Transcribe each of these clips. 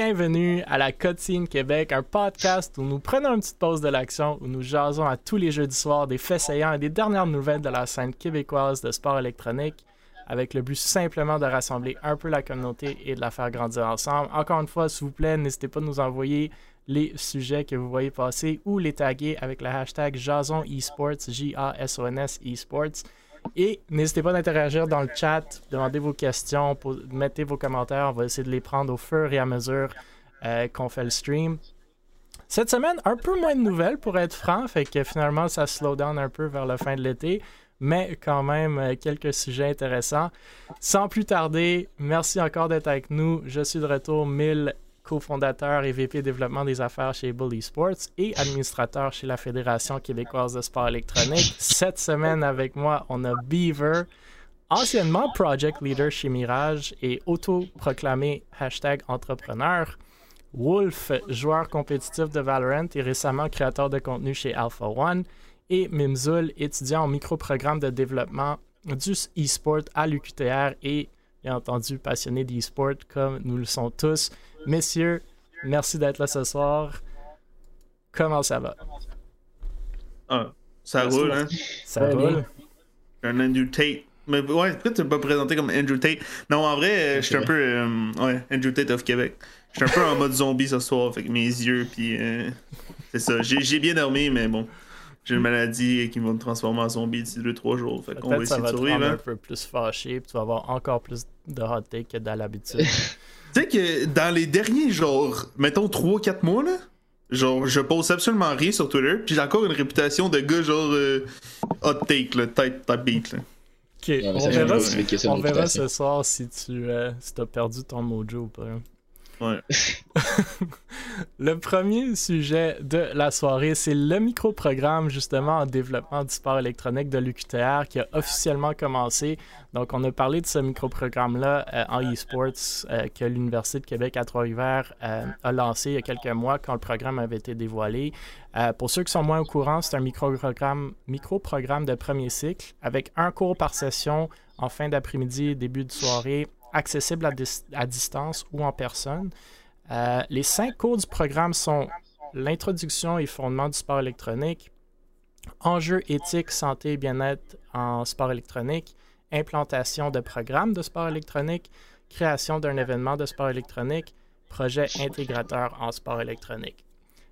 bienvenue à la Cotine Québec, un podcast où nous prenons une petite pause de l'action, où nous jasons à tous les jeudis soirs des faits saillants et des dernières nouvelles de la scène québécoise de sports électroniques, avec le but simplement de rassembler un peu la communauté et de la faire grandir ensemble. Encore une fois, s'il vous plaît, n'hésitez pas à nous envoyer les sujets que vous voyez passer ou les taguer avec le hashtag Jason Esports, J-A-S-O-N-S Esports. Et n'hésitez pas à interagir dans le chat, demandez vos questions, mettez vos commentaires, on va essayer de les prendre au fur et à mesure qu'on fait le stream. Cette semaine, un peu moins de nouvelles pour être franc, fait que finalement ça slow down un peu vers la fin de l'été, mais quand même quelques sujets intéressants. Sans plus tarder, merci encore d'être avec nous, je suis de retour, Mille, cofondateur et VP développement des affaires chez Able Esports et administrateur chez la Fédération québécoise de sports électroniques. Cette semaine avec moi, on a Beaver, anciennement project leader chez Mirage et autoproclamé hashtag entrepreneur. Wolf, joueur compétitif de Valorant et récemment créateur de contenu chez Alpha One. Et Mimzoul, étudiant en microprogramme de développement du e-sport à l'UQTR et bien entendu passionné d'e-sport comme nous le sommes tous. Messieurs, merci d'être là ce soir. Comment ça va? Ah, ça roule, hein? Ça roule. Un Andrew Tate. Mais ouais, pourquoi tu ne pas présenté comme Andrew Tate? Non, en vrai, okay. Je suis un peu... ouais, Andrew Tate of Québec. Je suis un peu en mode zombie ce soir, avec mes yeux, puis... c'est ça, j'ai bien dormi, mais bon. J'ai une maladie qui va me transformer en zombie d'ici 2-3 jours. Fait qu'on va essayer de survivre. Hein? Un peu plus fâché, puis tu vas avoir encore plus de hot take que dans l'habitude. Tu sais que dans les derniers, genre, mettons 3-4 mois, là, genre, je poste absolument rien sur Twitter, puis j'ai encore une réputation de gars, genre, hot take, là, type beat, là. Ok, non, on verra ce soir si tu si t'as perdu ton mojo ou pas. Ouais. Le premier sujet de la soirée, c'est le micro-programme justement en développement du sport électronique de l'UQTR qui a officiellement commencé. Donc on a parlé de ce micro-programme-là en e-sports que l'Université de Québec à Trois-Rivières a lancé il y a quelques mois quand le programme avait été dévoilé. Pour ceux qui sont moins au courant, c'est un micro-programme de premier cycle avec un cours par session en fin d'après-midi, début de soirée, accessible à distance ou en personne. Les 5 cours du programme sont l'introduction et fondement du sport électronique, enjeux éthiques, santé et bien-être en sport électronique, implantation de programmes de sport électronique, création d'un événement de sport électronique, projet intégrateur en sport électronique.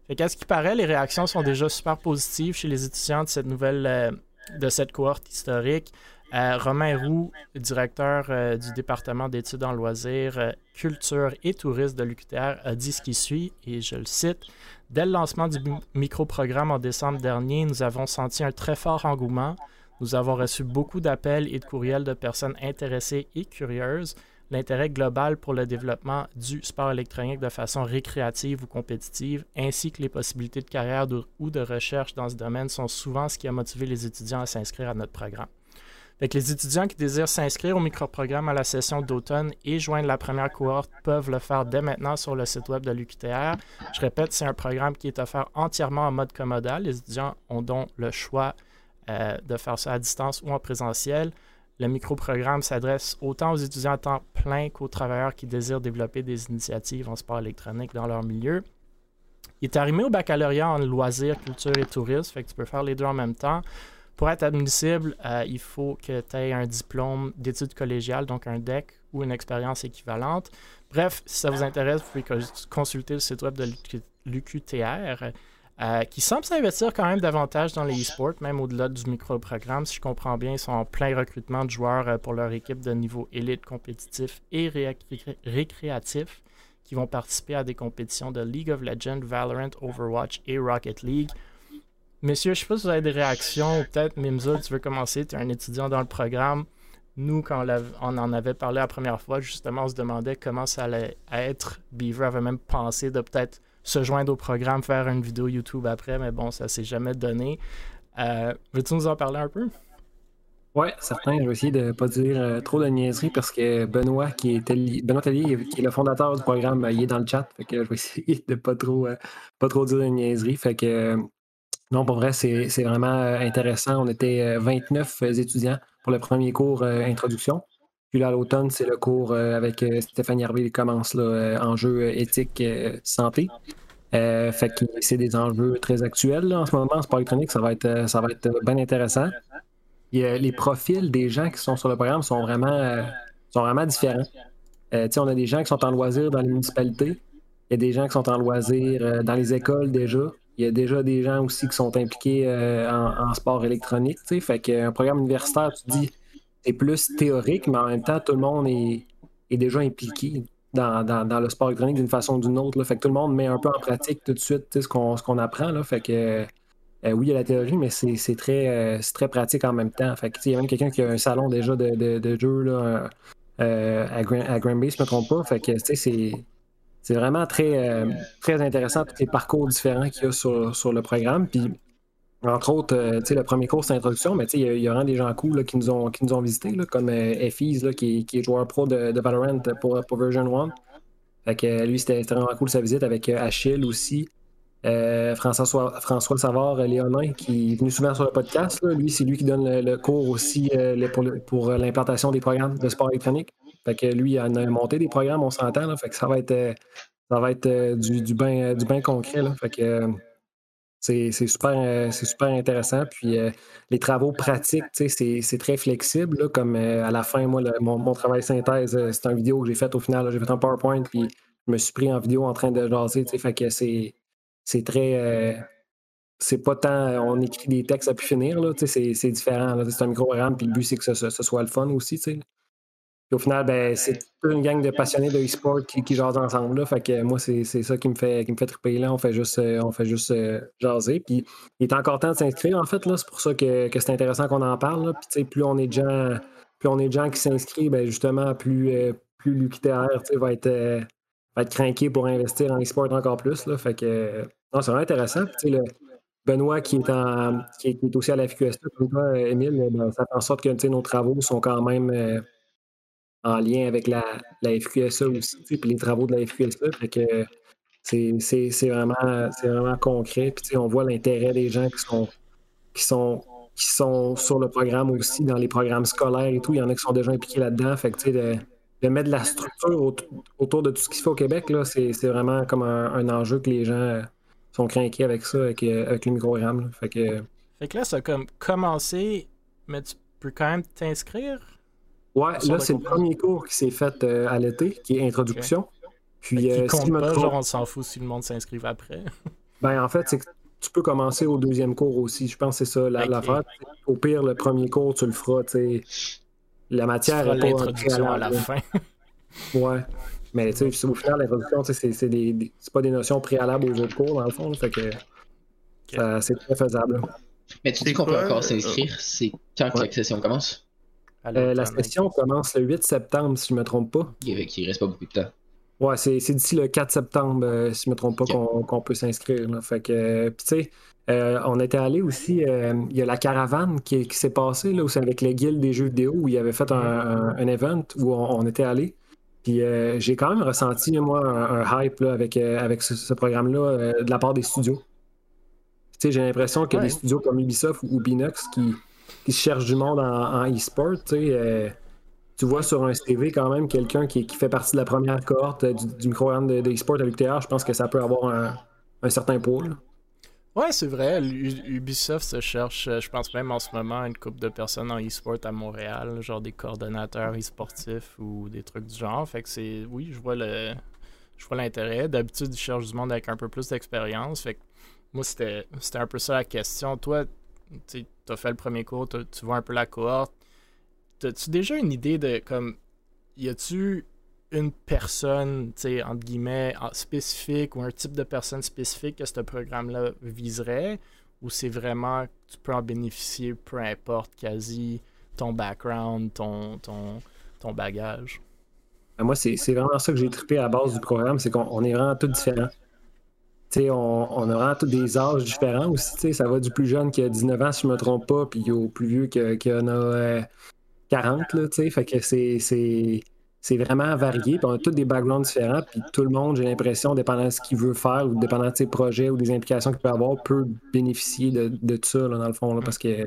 Fait qu'à ce qui paraît, les réactions sont déjà super positives chez les étudiants de cette nouvelle de cette cohorte historique. Romain Roux, directeur du département d'études en loisirs, culture et tourisme de l'UQTR, a dit ce qui suit, et je le cite, « Dès le lancement du micro-programme en décembre dernier, nous avons senti un très fort engouement. Nous avons reçu beaucoup d'appels et de courriels de personnes intéressées et curieuses. L'intérêt global pour le développement du sport électronique de façon récréative ou compétitive, ainsi que les possibilités de carrière ou de recherche dans ce domaine sont souvent ce qui a motivé les étudiants à s'inscrire à notre programme. » Fait que les étudiants qui désirent s'inscrire au microprogramme à la session d'automne et joindre la première cohorte peuvent le faire dès maintenant sur le site web de l'UQTR. Je répète, c'est un programme qui est offert entièrement en mode commodal. Les étudiants ont donc le choix de faire ça à distance ou en présentiel. Le microprogramme s'adresse autant aux étudiants à temps plein qu'aux travailleurs qui désirent développer des initiatives en sport électronique dans leur milieu. Il est arrimé au baccalauréat en loisirs, culture et tourisme, fait que tu peux faire les deux en même temps. Pour être admissible, il faut que tu aies un diplôme d'études collégiales, donc un DEC ou une expérience équivalente. Bref, si ça vous intéresse, vous pouvez consulter le site web de l'UQTR, qui semble s'investir quand même davantage dans les e-sports, même au-delà du micro-programme. Si je comprends bien, ils sont en plein recrutement de joueurs pour leur équipe de niveau élite, compétitif et récréatif, qui vont participer à des compétitions de League of Legends, Valorant, Overwatch et Rocket League. Messieurs, je ne sais pas si vous avez des réactions, ou peut-être, Mimza, tu veux commencer, tu es un étudiant dans le programme. Nous, quand on en avait parlé la première fois, justement, on se demandait comment ça allait être. Beaver avait même pensé de peut-être se joindre au programme, faire une vidéo YouTube après, mais bon, ça ne s'est jamais donné. Veux-tu nous en parler un peu? Oui, certain. Je vais essayer de ne pas dire trop de niaiseries parce que Benoît, Benoît Tellier, qui est le fondateur du programme, il est dans le chat. Fait que je vais essayer de ne pas trop dire de niaiseries. Fait que... non, pour vrai, c'est vraiment intéressant. On était 29 étudiants pour le premier cours introduction. Puis là, à l'automne, c'est le cours avec Stéphanie Hervé qui commence là, enjeux éthique santé. Fait que c'est des enjeux très actuels là, en ce moment en sport électronique, ça va être bien intéressant. Et, les profils des gens qui sont sur le programme sont vraiment différents. On a des gens qui sont en loisirs dans les municipalités, il y a des gens qui sont en loisirs dans les écoles déjà, il y a déjà des gens aussi qui sont impliqués en sport électronique. Fait qu'un programme universitaire, tu te dis, c'est plus théorique, mais en même temps, tout le monde est déjà impliqué dans le sport électronique d'une façon ou d'une autre. Là. Fait que tout le monde met un peu en pratique tout de suite ce qu'on apprend. Là. Fait que oui, il y a la théorie, mais c'est très pratique en même temps. Fait que il y a même quelqu'un qui a un salon déjà de jeu là, à Granby, si je ne me trompe pas. Fait que c'est vraiment très, très intéressant, tous les parcours différents qu'il y a sur le programme. Puis, entre autres, le premier cours, c'est l'introduction, mais il y a vraiment des gens cool là, qui nous ont visités, là, comme Effies, qui est joueur pro de Valorant pour version 1. Fait que, lui, c'était vraiment cool sa visite avec Achille aussi. François Savard, Léonin, qui est venu souvent sur le podcast. Là. Lui, c'est lui qui donne le cours aussi pour l'implantation des programmes de sport électronique. Fait que lui, il en a monté des programmes, on s'entend. Là. Fait que ça va être du ben concret. Là. Fait que c'est super intéressant. Puis les travaux pratiques, c'est très flexible. Là, comme à la fin, moi, mon travail synthèse, c'est une vidéo que j'ai faite au final. Là, j'ai fait un PowerPoint, puis je me suis pris en vidéo en train de jaser. Fait que c'est très. C'est pas tant. On écrit des textes à pu finir. Là, c'est différent. Là, c'est un micro-programme, puis le but, c'est que ce soit le fun aussi. T'sais. Puis au final, c'est toute une gang de passionnés de e-sport qui jasent ensemble. Là. Fait que moi, c'est ça qui me fait triper. Là. On fait juste jaser. Puis il est encore temps de s'inscrire, en fait. Là. C'est pour ça que c'est intéressant qu'on en parle. Là. Puis plus on est de gens qui s'inscrivent, justement, plus l'UQTR va être cranké pour investir en e-sport encore plus. Là. Fait que non, c'est vraiment intéressant. Puis, Benoît, qui est aussi à la FQST, comme toi, Émile, ça fait en sorte que nos travaux sont quand même. En lien avec la FQSA aussi, puis les travaux de la FQSA. Fait que c'est vraiment concret. Puis on voit l'intérêt des gens qui sont sur le programme aussi, dans les programmes scolaires et tout. Il y en a qui sont déjà impliqués là-dedans. Fait que de mettre de la structure autour de tout ce qu'il faut au Québec, là, c'est vraiment comme un enjeu que les gens sont crainqués avec ça, avec le microgramme. Fait que là, ça a comme commencé, mais tu peux quand même t'inscrire? Ouais, là, c'est le premier cours qui s'est fait à l'été, qui est introduction. Okay. Puis, on s'en fout si le monde s'inscrive après. En fait, c'est que tu peux commencer au deuxième cours aussi. Je pense que c'est ça l'affaire. Au pire, le premier cours, tu le feras. T'sais. La matière est l'introduction à la fin. Ouais. Mais tu sais, au final, l'introduction, c'est pas des notions préalables aux autres cours, dans le fond. Fait que c'est très faisable. Mais tu sais qu'on peut encore s'inscrire, c'est quand que la session commence? La session commence le 8 septembre, si je ne me trompe pas. Il reste pas beaucoup de temps. Ouais, c'est d'ici le 4 septembre, si je ne me trompe pas, qu'on peut s'inscrire. Là. Fait que, puis tu sais, on était allé aussi, il y a la caravane qui s'est passée, là, aussi avec les guildes des jeux vidéo, où il avait fait un event où on était allé. Puis j'ai quand même ressenti, moi, un hype là, avec ce programme-là de la part des studios. Tu sais, j'ai l'impression que des studios comme Ubisoft ou Binox qui cherchent du monde en e-sport, tu vois sur un CV quand même quelqu'un qui fait partie de la première cohorte du micro-programme de e-sport à l'UQTR, je pense que ça peut avoir un certain poids. Ouais, c'est vrai. Ubisoft se cherche, je pense même en ce moment, une couple de personnes en e-sport à Montréal, genre des coordonnateurs e-sportifs ou des trucs du genre. Fait que c'est. Oui, je vois l'intérêt. D'habitude, ils cherchent du monde avec un peu plus d'expérience. Fait que moi, c'était un peu ça la question. Toi, tu as fait le premier cours, tu vois un peu la cohorte. As-tu déjà une idée de comme y a-tu une personne, tu sais, entre guillemets, spécifique ou un type de personne spécifique que ce programme-là viserait, ou c'est vraiment tu peux en bénéficier peu importe quasi ton background, ton bagage? Moi, c'est vraiment ça que j'ai trippé à la base du programme, c'est qu'on est vraiment tous différents. On a vraiment tous des âges différents aussi. Ça va du plus jeune qui a 19 ans, si je ne me trompe pas, puis au plus vieux qui en a 40. Là, fait que c'est vraiment varié. Puis on a tous des backgrounds différents. Puis tout le monde, j'ai l'impression, dépendant de ce qu'il veut faire ou dépendant de ses projets ou des implications qu'il peut avoir, peut bénéficier de tout ça, là, dans le fond. Là, parce que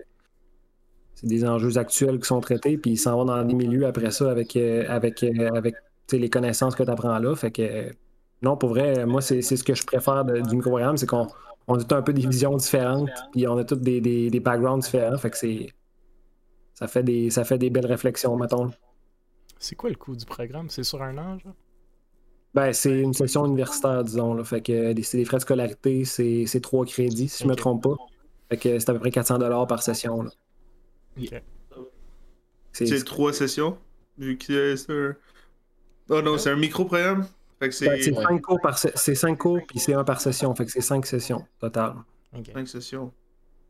C'est des enjeux actuels qui sont traités, puis ils s'en vont dans des milieux après ça avec les connaissances que tu apprends là. Fait que non, pour vrai, moi, c'est ce que je préfère du micro-programme, c'est qu'on a tous un peu des visions différentes, puis on a tous des backgrounds différents. Fait que ça fait des belles réflexions, mettons. C'est quoi le coût du programme? C'est sur un an, genre? Ben, c'est une section universitaire, disons, là. Fait que c'est des frais de scolarité, c'est 3 crédits, si je me trompe pas. Fait que c'est à peu près 400$ par session, là. Yeah. C'est 3 sessions, vu que c'est un... Oh non, c'est un micro-programme? Fait que c'est... Ben, c'est 5 cours, puis c'est 1 par session. Fait que c'est 5 sessions, total. Okay. 5 sessions.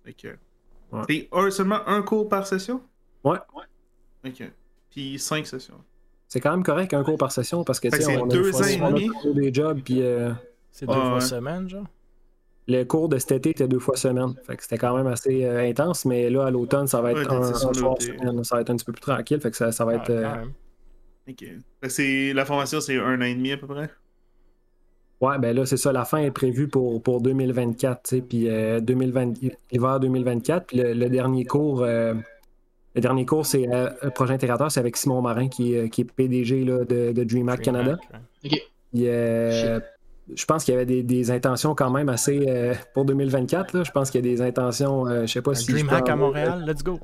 Fait que... Ouais. C'est seulement 1 cours par session? Ouais. OK. Puis 5 sessions. C'est quand même correct, 1 cours par session, parce que tu sais, on a 2 ans et demi des jobs, puis... C'est 2 fois semaine, genre? Le cours de cet été était 2 fois semaine, fait que c'était quand même assez intense, mais là, à l'automne, ça va être un soir semaine, ça va être un petit peu plus tranquille, fait que ça va être... OK. Fait que la formation, c'est 1 an et demi à peu près? Ouais, ben là, c'est ça, la fin est prévue pour 2024, tu sais, puis hiver 2024, puis le dernier cours... Le dernier cours, c'est le projet intégrateur, c'est avec Simon Marin, qui est PDG là, de DreamHack Canada. Ouais. Okay. Je pense qu'il y avait des intentions quand même assez... pour 2024, là, je pense qu'il y a des intentions... je sais pas si... DreamHack à Montréal, let's go!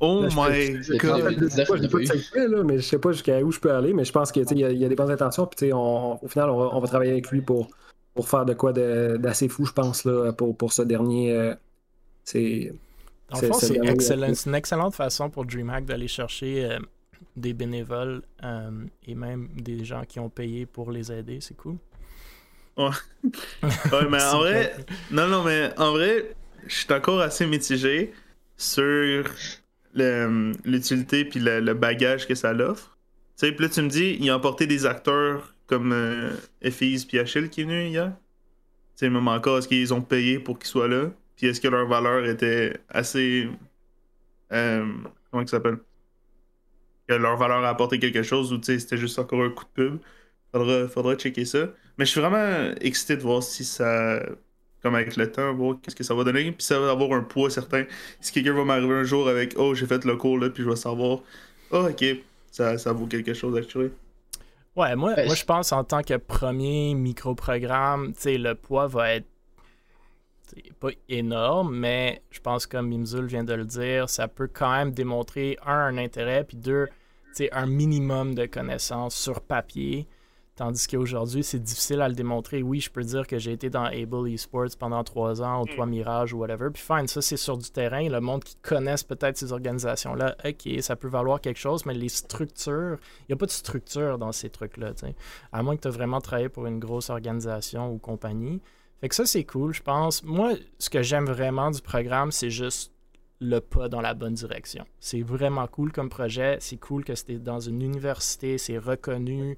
Oh là, my god! Je sais pas jusqu'à où je peux aller, mais je pense qu'il y a des bonnes intentions. Puis au final, on va travailler avec lui pour faire de quoi d'assez fou, je pense, là, pour ce dernier... En fait, c'est une excellente façon pour DreamHack d'aller chercher des bénévoles et même des gens qui ont payé pour les aider, c'est cool. Ouais, mais en vrai, je suis encore assez mitigé sur l'utilité puis le bagage que ça l'offre. Tu sais, puis là, tu me dis, il a emporté des acteurs comme Ephise puis Achille qui est venu hier. Tu sais, même encore, est-ce qu'ils ont payé pour qu'ils soient là? Puis est-ce que leur valeur était assez... comment ça s'appelle? Que leur valeur a apporté quelque chose ou c'était juste encore un coup de pub. Faudra checker ça. Mais je suis vraiment excité de voir si ça... Comme avec le temps, voir qu'est-ce que ça va donner. Puis ça va avoir un poids certain. Si quelqu'un va m'arriver un jour avec « Oh, j'ai fait le cours là, puis je vais savoir. Oh, ok, ça vaut quelque chose actuellement. » Ouais, moi je pense en tant que premier micro-programme, le poids va être... C'est pas énorme, mais je pense comme Mimzul vient de le dire, ça peut quand même démontrer, 1 intérêt, puis 2, un minimum de connaissances sur papier. Tandis qu'aujourd'hui, c'est difficile à le démontrer. Oui, je peux dire que j'ai été dans Able Esports pendant 3 ans, ou toi Mirage, ou whatever. Puis fine, ça, c'est sur du terrain. Le monde qui connaisse peut-être ces organisations-là, ok, ça peut valoir quelque chose, mais les structures, il n'y a pas de structure dans ces trucs-là, t'sais. À moins que tu aies vraiment travaillé pour une grosse organisation ou compagnie. Fait que ça, c'est cool, je pense. Moi, ce que j'aime vraiment du programme, c'est juste le pas dans la bonne direction. C'est vraiment cool comme projet. C'est cool que c'était dans une université, c'est reconnu.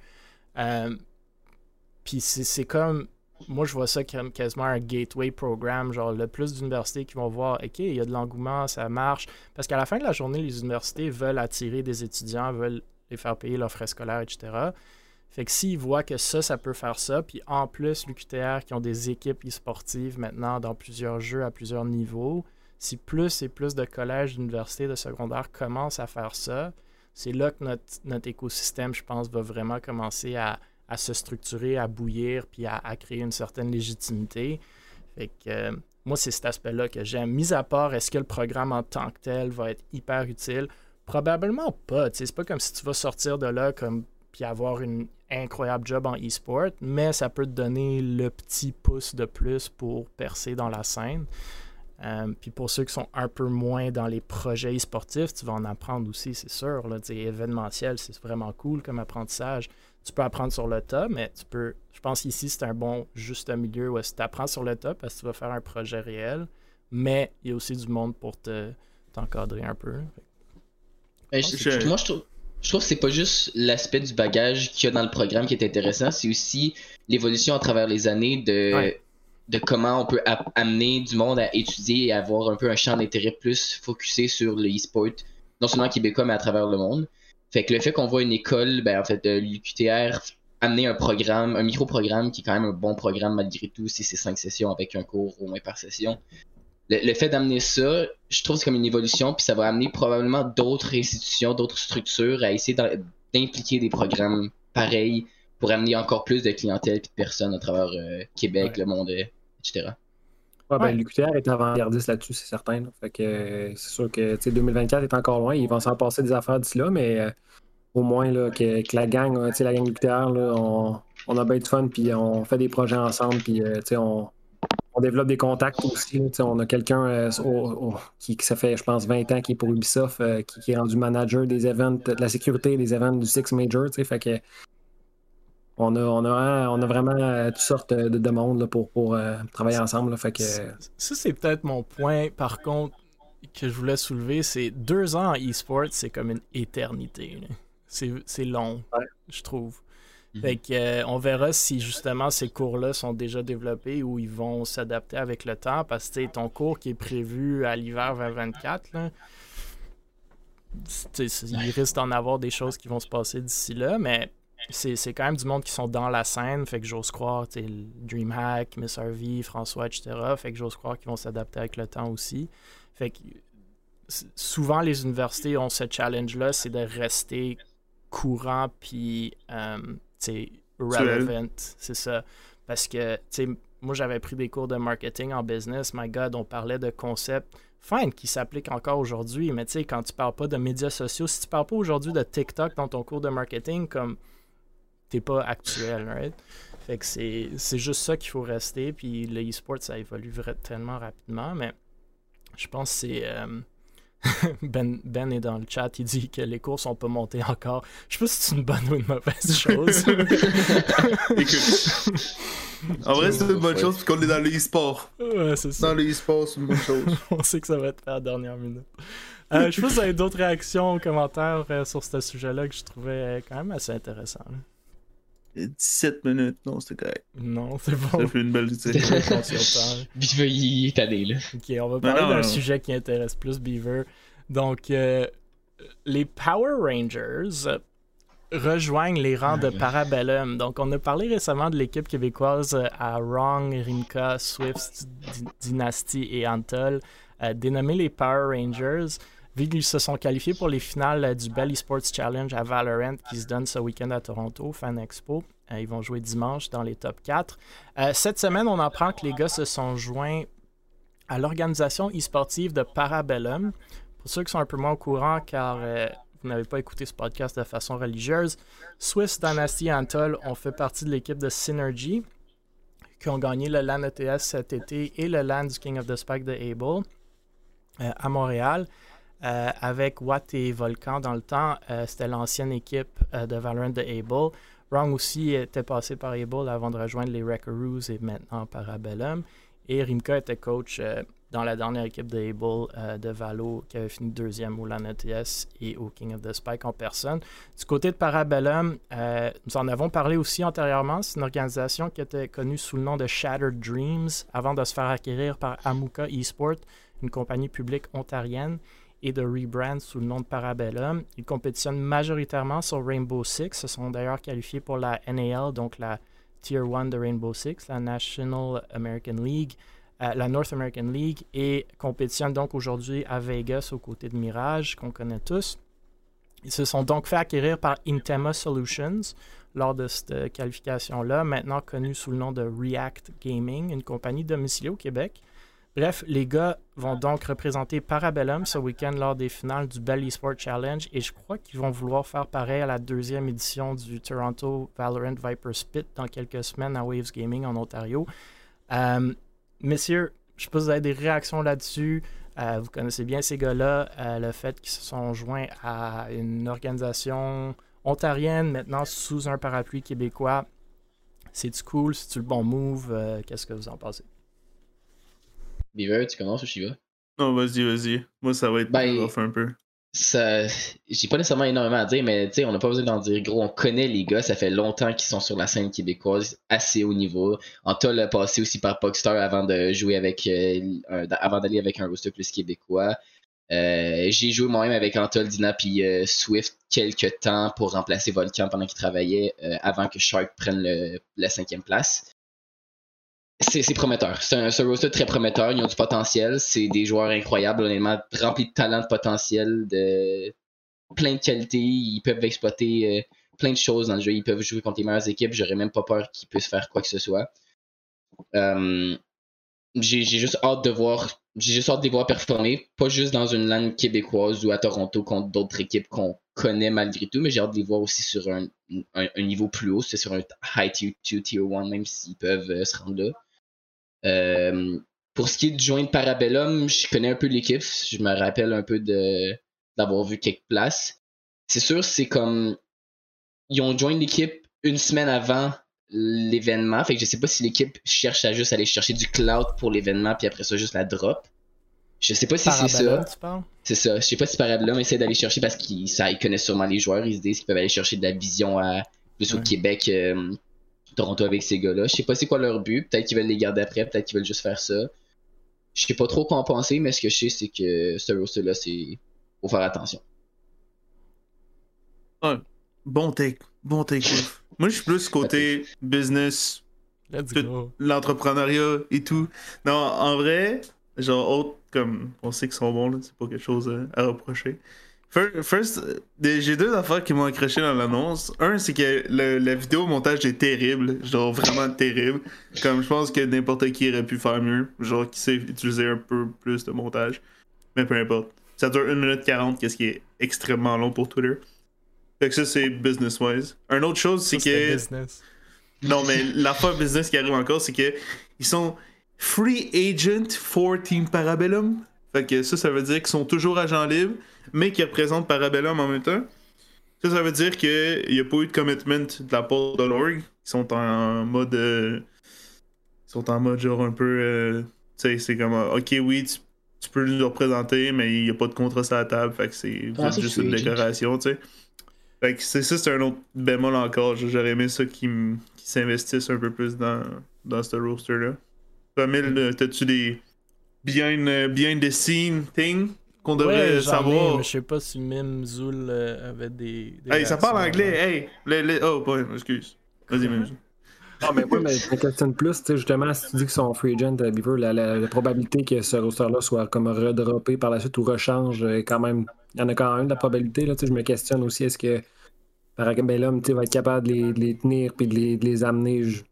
Puis c'est comme... Moi, je vois ça comme quasiment un gateway programme, genre le plus d'universités qui vont voir, OK, il y a de l'engouement, ça marche. Parce qu'à la fin de la journée, les universités veulent attirer des étudiants, veulent les faire payer leurs frais scolaires, etc. Fait que s'ils voient que ça peut faire ça, puis en plus, l'UQTR qui ont des équipes e-sportives maintenant dans plusieurs jeux à plusieurs niveaux, si plus et plus de collèges, d'universités, de secondaires commencent à faire ça, c'est là que notre écosystème, je pense, va vraiment commencer à se structurer, à bouillir, puis à créer une certaine légitimité. Fait que moi, c'est cet aspect-là que j'aime. Mis à part, est-ce que le programme en tant que tel va être hyper utile? Probablement pas. T'sais, c'est pas comme si tu vas sortir de là comme... puis avoir une incroyable job en e-sport, mais ça peut te donner le petit pouce de plus pour percer dans la scène. Puis pour ceux qui sont un peu moins dans les projets e-sportifs, tu vas en apprendre aussi, c'est sûr. Là, événementiel, c'est vraiment cool comme apprentissage. Tu peux apprendre sur le tas, mais tu peux... Je pense qu'ici, c'est un bon juste milieu où tu apprends sur le tas parce que tu vas faire un projet réel, mais il y a aussi du monde pour t'encadrer un peu. Moi, je trouve que c'est pas juste l'aspect du bagage qu'il y a dans le programme qui est intéressant, c'est aussi l'évolution à travers les années de comment on peut amener du monde à étudier et avoir un peu un champ d'intérêt plus focusé sur le e-sport, non seulement québécois, mais à travers le monde. Fait que le fait qu'on voit une école, ben en fait, l'UQTR amener un programme, un micro-programme qui est quand même un bon programme malgré tout, si c'est 5 sessions avec un cours au moins par session. le fait d'amener ça, je trouve que c'est comme une évolution, puis ça va amener probablement d'autres institutions, d'autres structures à essayer d'impliquer des programmes pareils pour amener encore plus de clientèle et de personnes à travers Québec, le monde, etc. Ouais, ben, l'UQTR est avant-gardiste là-dessus, c'est certain. Fait que c'est sûr que 2024 est encore loin, ils vont s'en passer des affaires d'ici là, mais au moins là, que la gang, la gang UQTR, là, on a bien du fun, puis on fait des projets ensemble, puis on développe des contacts aussi. On a quelqu'un qui, ça fait, je pense, 20 ans qui est pour Ubisoft, qui est rendu manager des events, de la sécurité des events du Six Major. Fait que on a vraiment toutes sortes de monde là, pour travailler ensemble. Là, fait que... Ça, c'est peut-être mon point, par contre, que je voulais soulever. C'est 2 ans en e-sport, c'est comme une éternité. C'est long, je trouve. Fait que, on verra si justement ces cours-là sont déjà développés ou ils vont s'adapter avec le temps, parce que ton cours qui est prévu à l'hiver 2024, là, il risque d'en avoir des choses qui vont se passer d'ici là, mais c'est quand même du monde qui sont dans la scène, fait que j'ose croire, DreamHack, Miss Harvey, François, etc., fait que j'ose croire qu'ils vont s'adapter avec le temps aussi. Fait que souvent les universités ont ce challenge-là, c'est de rester courant puis relevant, c'est ça. Parce que, tu sais, moi j'avais pris des cours de marketing en business, my god, on parlait de concepts, fine, qui s'appliquent encore aujourd'hui, mais tu sais, quand tu parles pas de médias sociaux, si tu parles pas aujourd'hui de TikTok dans ton cours de marketing, comme, t'es pas actuel, right? Fait que c'est juste ça qu'il faut rester, puis le e-sport, ça évolue tellement rapidement, mais je pense que c'est... Ben est dans le chat, il dit que les cours sont pas montés encore. Je sais pas si c'est une bonne ou une mauvaise chose. Écoute, en vrai, c'est une bonne chose parce qu'on est dans le e-sport. Ouais, c'est ça. Dans le e-sport, c'est une bonne chose. On sait que ça va être fait à la dernière minute. Je sais pas si vous avez d'autres réactions ou commentaires sur ce sujet-là que je trouvais quand même assez intéressant. Hein. 17 minutes, non, c'était correct. Non, c'est bon. Ça fait une belle utilité. Beaver, il est allé, là. Ok, on va parler d'un sujet qui intéresse plus Beaver. Donc, les Power Rangers rejoignent les rangs de Parabellum. Donc, on a parlé récemment de l'équipe québécoise à Wrong, Rimka, Swift, Dynasty et Antol, dénommée les Power Rangers. Vu qu'ils se sont qualifiés pour les finales du Bell Esports Challenge à Valorant qui se donne ce week-end à Toronto, Fan Expo. Ils vont jouer dimanche dans les top 4. Cette semaine, on apprend que les gars se sont joints à l'organisation e-sportive de Parabellum. Pour ceux qui sont un peu moins au courant, car vous n'avez pas écouté ce podcast de façon religieuse, Swift, Dynasty et Antol ont fait partie de l'équipe de Synergy qui ont gagné le LAN ETS cet été et le LAN du King of the Spike de Able à Montréal. Avec Watt et Volcan dans le temps, c'était l'ancienne équipe de Valorant de Able. Wrong aussi était passé par Able avant de rejoindre les Recaroos et maintenant Parabellum. Et Rimka était coach dans la dernière équipe de Able de Valo qui avait fini 2e au LAN ETS et au King of the Spike en personne. Du côté de Parabellum, nous en avons parlé aussi antérieurement. C'est une organisation qui était connue sous le nom de Shattered Dreams avant de se faire acquérir par Amuka Esport, une compagnie publique ontarienne, et de rebrand sous le nom de Parabellum. Ils compétitionnent majoritairement sur Rainbow Six. Ils sont d'ailleurs qualifiés pour la NAL, donc la Tier 1 de Rainbow Six, la National American League, la North American League, et compétitionnent donc aujourd'hui à Vegas aux côtés de Mirage, qu'on connaît tous. Ils se sont donc fait acquérir par Intema Solutions lors de cette qualification-là, maintenant connue sous le nom de React Gaming, une compagnie domiciliée au Québec. Bref, les gars vont donc représenter Parabellum ce week-end lors des finales du Bell Esports Challenge et je crois qu'ils vont vouloir faire pareil à la 2e édition du Toronto Valorant Viper Spit dans quelques semaines à Waves Gaming en Ontario. Messieurs, je sais pas si vous avez des réactions là-dessus. Vous connaissez bien ces gars-là. Le fait qu'ils se sont joints à une organisation ontarienne, maintenant sous un parapluie québécois. C'est-tu cool? C'est-tu le bon move? Qu'est-ce que vous en pensez? Beaver, tu commences ou j'y vais? Non, vas-y. Moi, ça va être off un peu. Ça, j'ai pas nécessairement énormément à dire, mais on n'a pas besoin d'en dire gros. On connaît les gars, ça fait longtemps qu'ils sont sur la scène québécoise, assez haut niveau. Antol a passé aussi par Pogstar avant de jouer avec avant d'aller avec un roster plus québécois. J'ai joué moi-même avec Antol, Dina puis Swift quelques temps pour remplacer Volcan pendant qu'il travaillait avant que Shark prenne la 5e place. C'est prometteur. C'est un roster très prometteur. Ils ont du potentiel. C'est des joueurs incroyables, honnêtement, remplis de talent, de potentiel, de plein de qualités. Ils peuvent exploiter plein de choses dans le jeu. Ils peuvent jouer contre les meilleures équipes. J'aurais même pas peur qu'ils puissent faire quoi que ce soit. J'ai juste hâte de voir. J'ai juste hâte de les voir performer. Pas juste dans une LAN québécoise ou à Toronto contre d'autres équipes qu'on connaît malgré tout, mais j'ai hâte de les voir aussi sur un niveau plus haut. C'est sur un high tier 2, tier 1, même s'ils peuvent se rendre là. Pour ce qui est de joindre Parabellum, je connais un peu l'équipe, je me rappelle un peu d'avoir vu quelques places. C'est sûr, c'est comme ils ont joint l'équipe une semaine avant l'événement, fait que je sais pas si l'équipe cherche à juste aller chercher du cloud pour l'événement puis après ça juste la drop. Je sais pas si c'est ça. C'est ça, je sais pas si Parabellum essaie d'aller chercher parce qu'ils connaissent sûrement les joueurs, ils se disent qu'ils peuvent aller chercher de la vision à plus au Québec. Toronto avec ces gars-là. Je sais pas c'est quoi leur but. Peut-être qu'ils veulent les garder après, peut-être qu'ils veulent juste faire ça. Je sais pas trop quoi en penser, mais ce que je sais, c'est que ce roster-là, c'est... Faut faire attention. Ouais. Bon take. Moi, je suis plus côté business, l'entrepreneuriat et tout. Non, en vrai, genre, autre, comme on sait qu'ils sont bons, là, c'est pas quelque chose à reprocher. First, j'ai deux affaires qui m'ont accroché dans l'annonce. Un, c'est que la vidéo montage est terrible, genre vraiment terrible. Comme je pense que n'importe qui aurait pu faire mieux, genre qui sait utiliser un peu plus de montage. Mais peu importe. Ça dure 1 minute 40, qu'est-ce qui est extrêmement long pour Twitter. Fait que ça, c'est business-wise. Un autre chose, c'est que... Business. Non, mais l'affaire business qui arrive encore, c'est que ils sont free agent for Team Parabellum. Fait que ça veut dire qu'ils sont toujours agents libres, mais qu'ils représentent Parabellum en même temps. Ça veut dire qu'il n'y a pas eu de commitment de la part de l'org. Ils sont en mode... ils sont en mode genre un peu... tu sais, c'est comme... OK, oui, tu peux nous représenter, mais il n'y a pas de contrat sur la table. Fait que c'est juste une décoration, tu sais. Fait que c'est ça, c'est un autre bémol encore. J'aurais aimé ça qu'ils s'investissent un peu plus dans ce roster-là. Famille, t'as-tu des... Behind the scene thing qu'on devrait savoir. Je sais pas si Mime Zoul avait des hey, ça parle anglais, hey! Oh, pas, excuse. Vas-y, Mime Zoul. Ah, mais moi, je me questionne plus, tu sais, justement, si tu dis qu'ils sont free agent, la probabilité que ce roster-là soit comme redroppé par la suite ou rechange, quand même, il y en a quand même de la probabilité, là, tu sais, je me questionne aussi, est-ce que Parabellum, tu sais, va être capable de les tenir puis de les amener, tu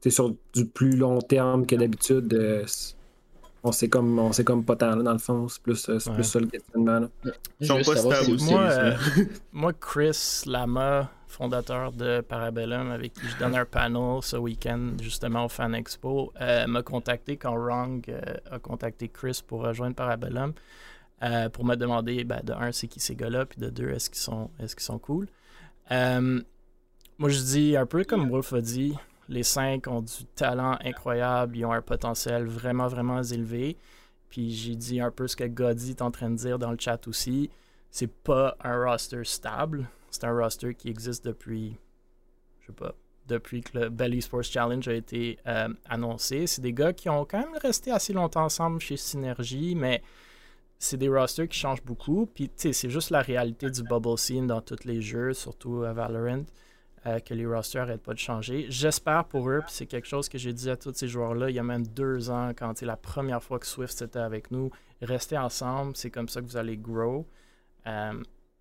sais, sur du plus long terme que d'habitude, on sait comme pas tant là, dans le fond, c'est plus ça le questionnement. Là. Moi, Chris Lama, fondateur de Parabellum, avec qui je donne un panel ce week-end, justement au Fan Expo, m'a contacté quand Wrong a contacté Chris pour rejoindre Parabellum, pour me demander, de un, c'est qui ces gars-là, puis de deux, est-ce qu'ils sont cool. Moi, je dis, un peu comme Wolf a dit, les 5 ont du talent incroyable, ils ont un potentiel vraiment, vraiment élevé. Puis j'ai dit un peu ce que Goddy est en train de dire dans le chat aussi. C'est pas un roster stable. C'est un roster qui existe depuis, depuis que le Bell Esports Challenge a été annoncé. C'est des gars qui ont quand même resté assez longtemps ensemble chez Synergy, mais c'est des rosters qui changent beaucoup. Puis tu sais, c'est juste la réalité du bubble scene dans tous les jeux, surtout à Valorant. Que les rosters n'arrêtent pas de changer. J'espère pour eux, puis c'est quelque chose que j'ai dit à tous ces joueurs-là il y a même 2 ans, quand c'est la première fois que Swift était avec nous, restez ensemble, c'est comme ça que vous allez grow.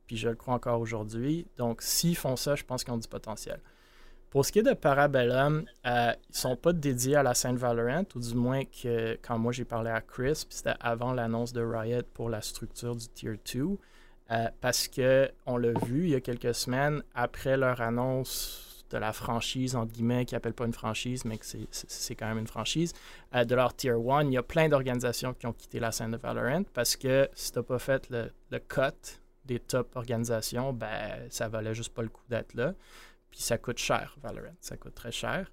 Puis je le crois encore aujourd'hui. Donc s'ils font ça, je pense qu'ils ont du potentiel. Pour ce qui est de Parabellum, ils ne sont pas dédiés à la scène Valorant, ou du moins que quand moi j'ai parlé à Chris, puis c'était avant l'annonce de Riot pour la structure du Tier 2. Parce qu'on l'a vu il y a quelques semaines, après leur annonce de la franchise, entre guillemets, qui n'appelle pas une franchise, mais que c'est quand même une franchise, de leur Tier 1, il y a plein d'organisations qui ont quitté la scène de Valorant parce que si tu n'as pas fait le cut des top organisations, ça valait juste pas le coup d'être là. Puis ça coûte cher, Valorant, ça coûte très cher.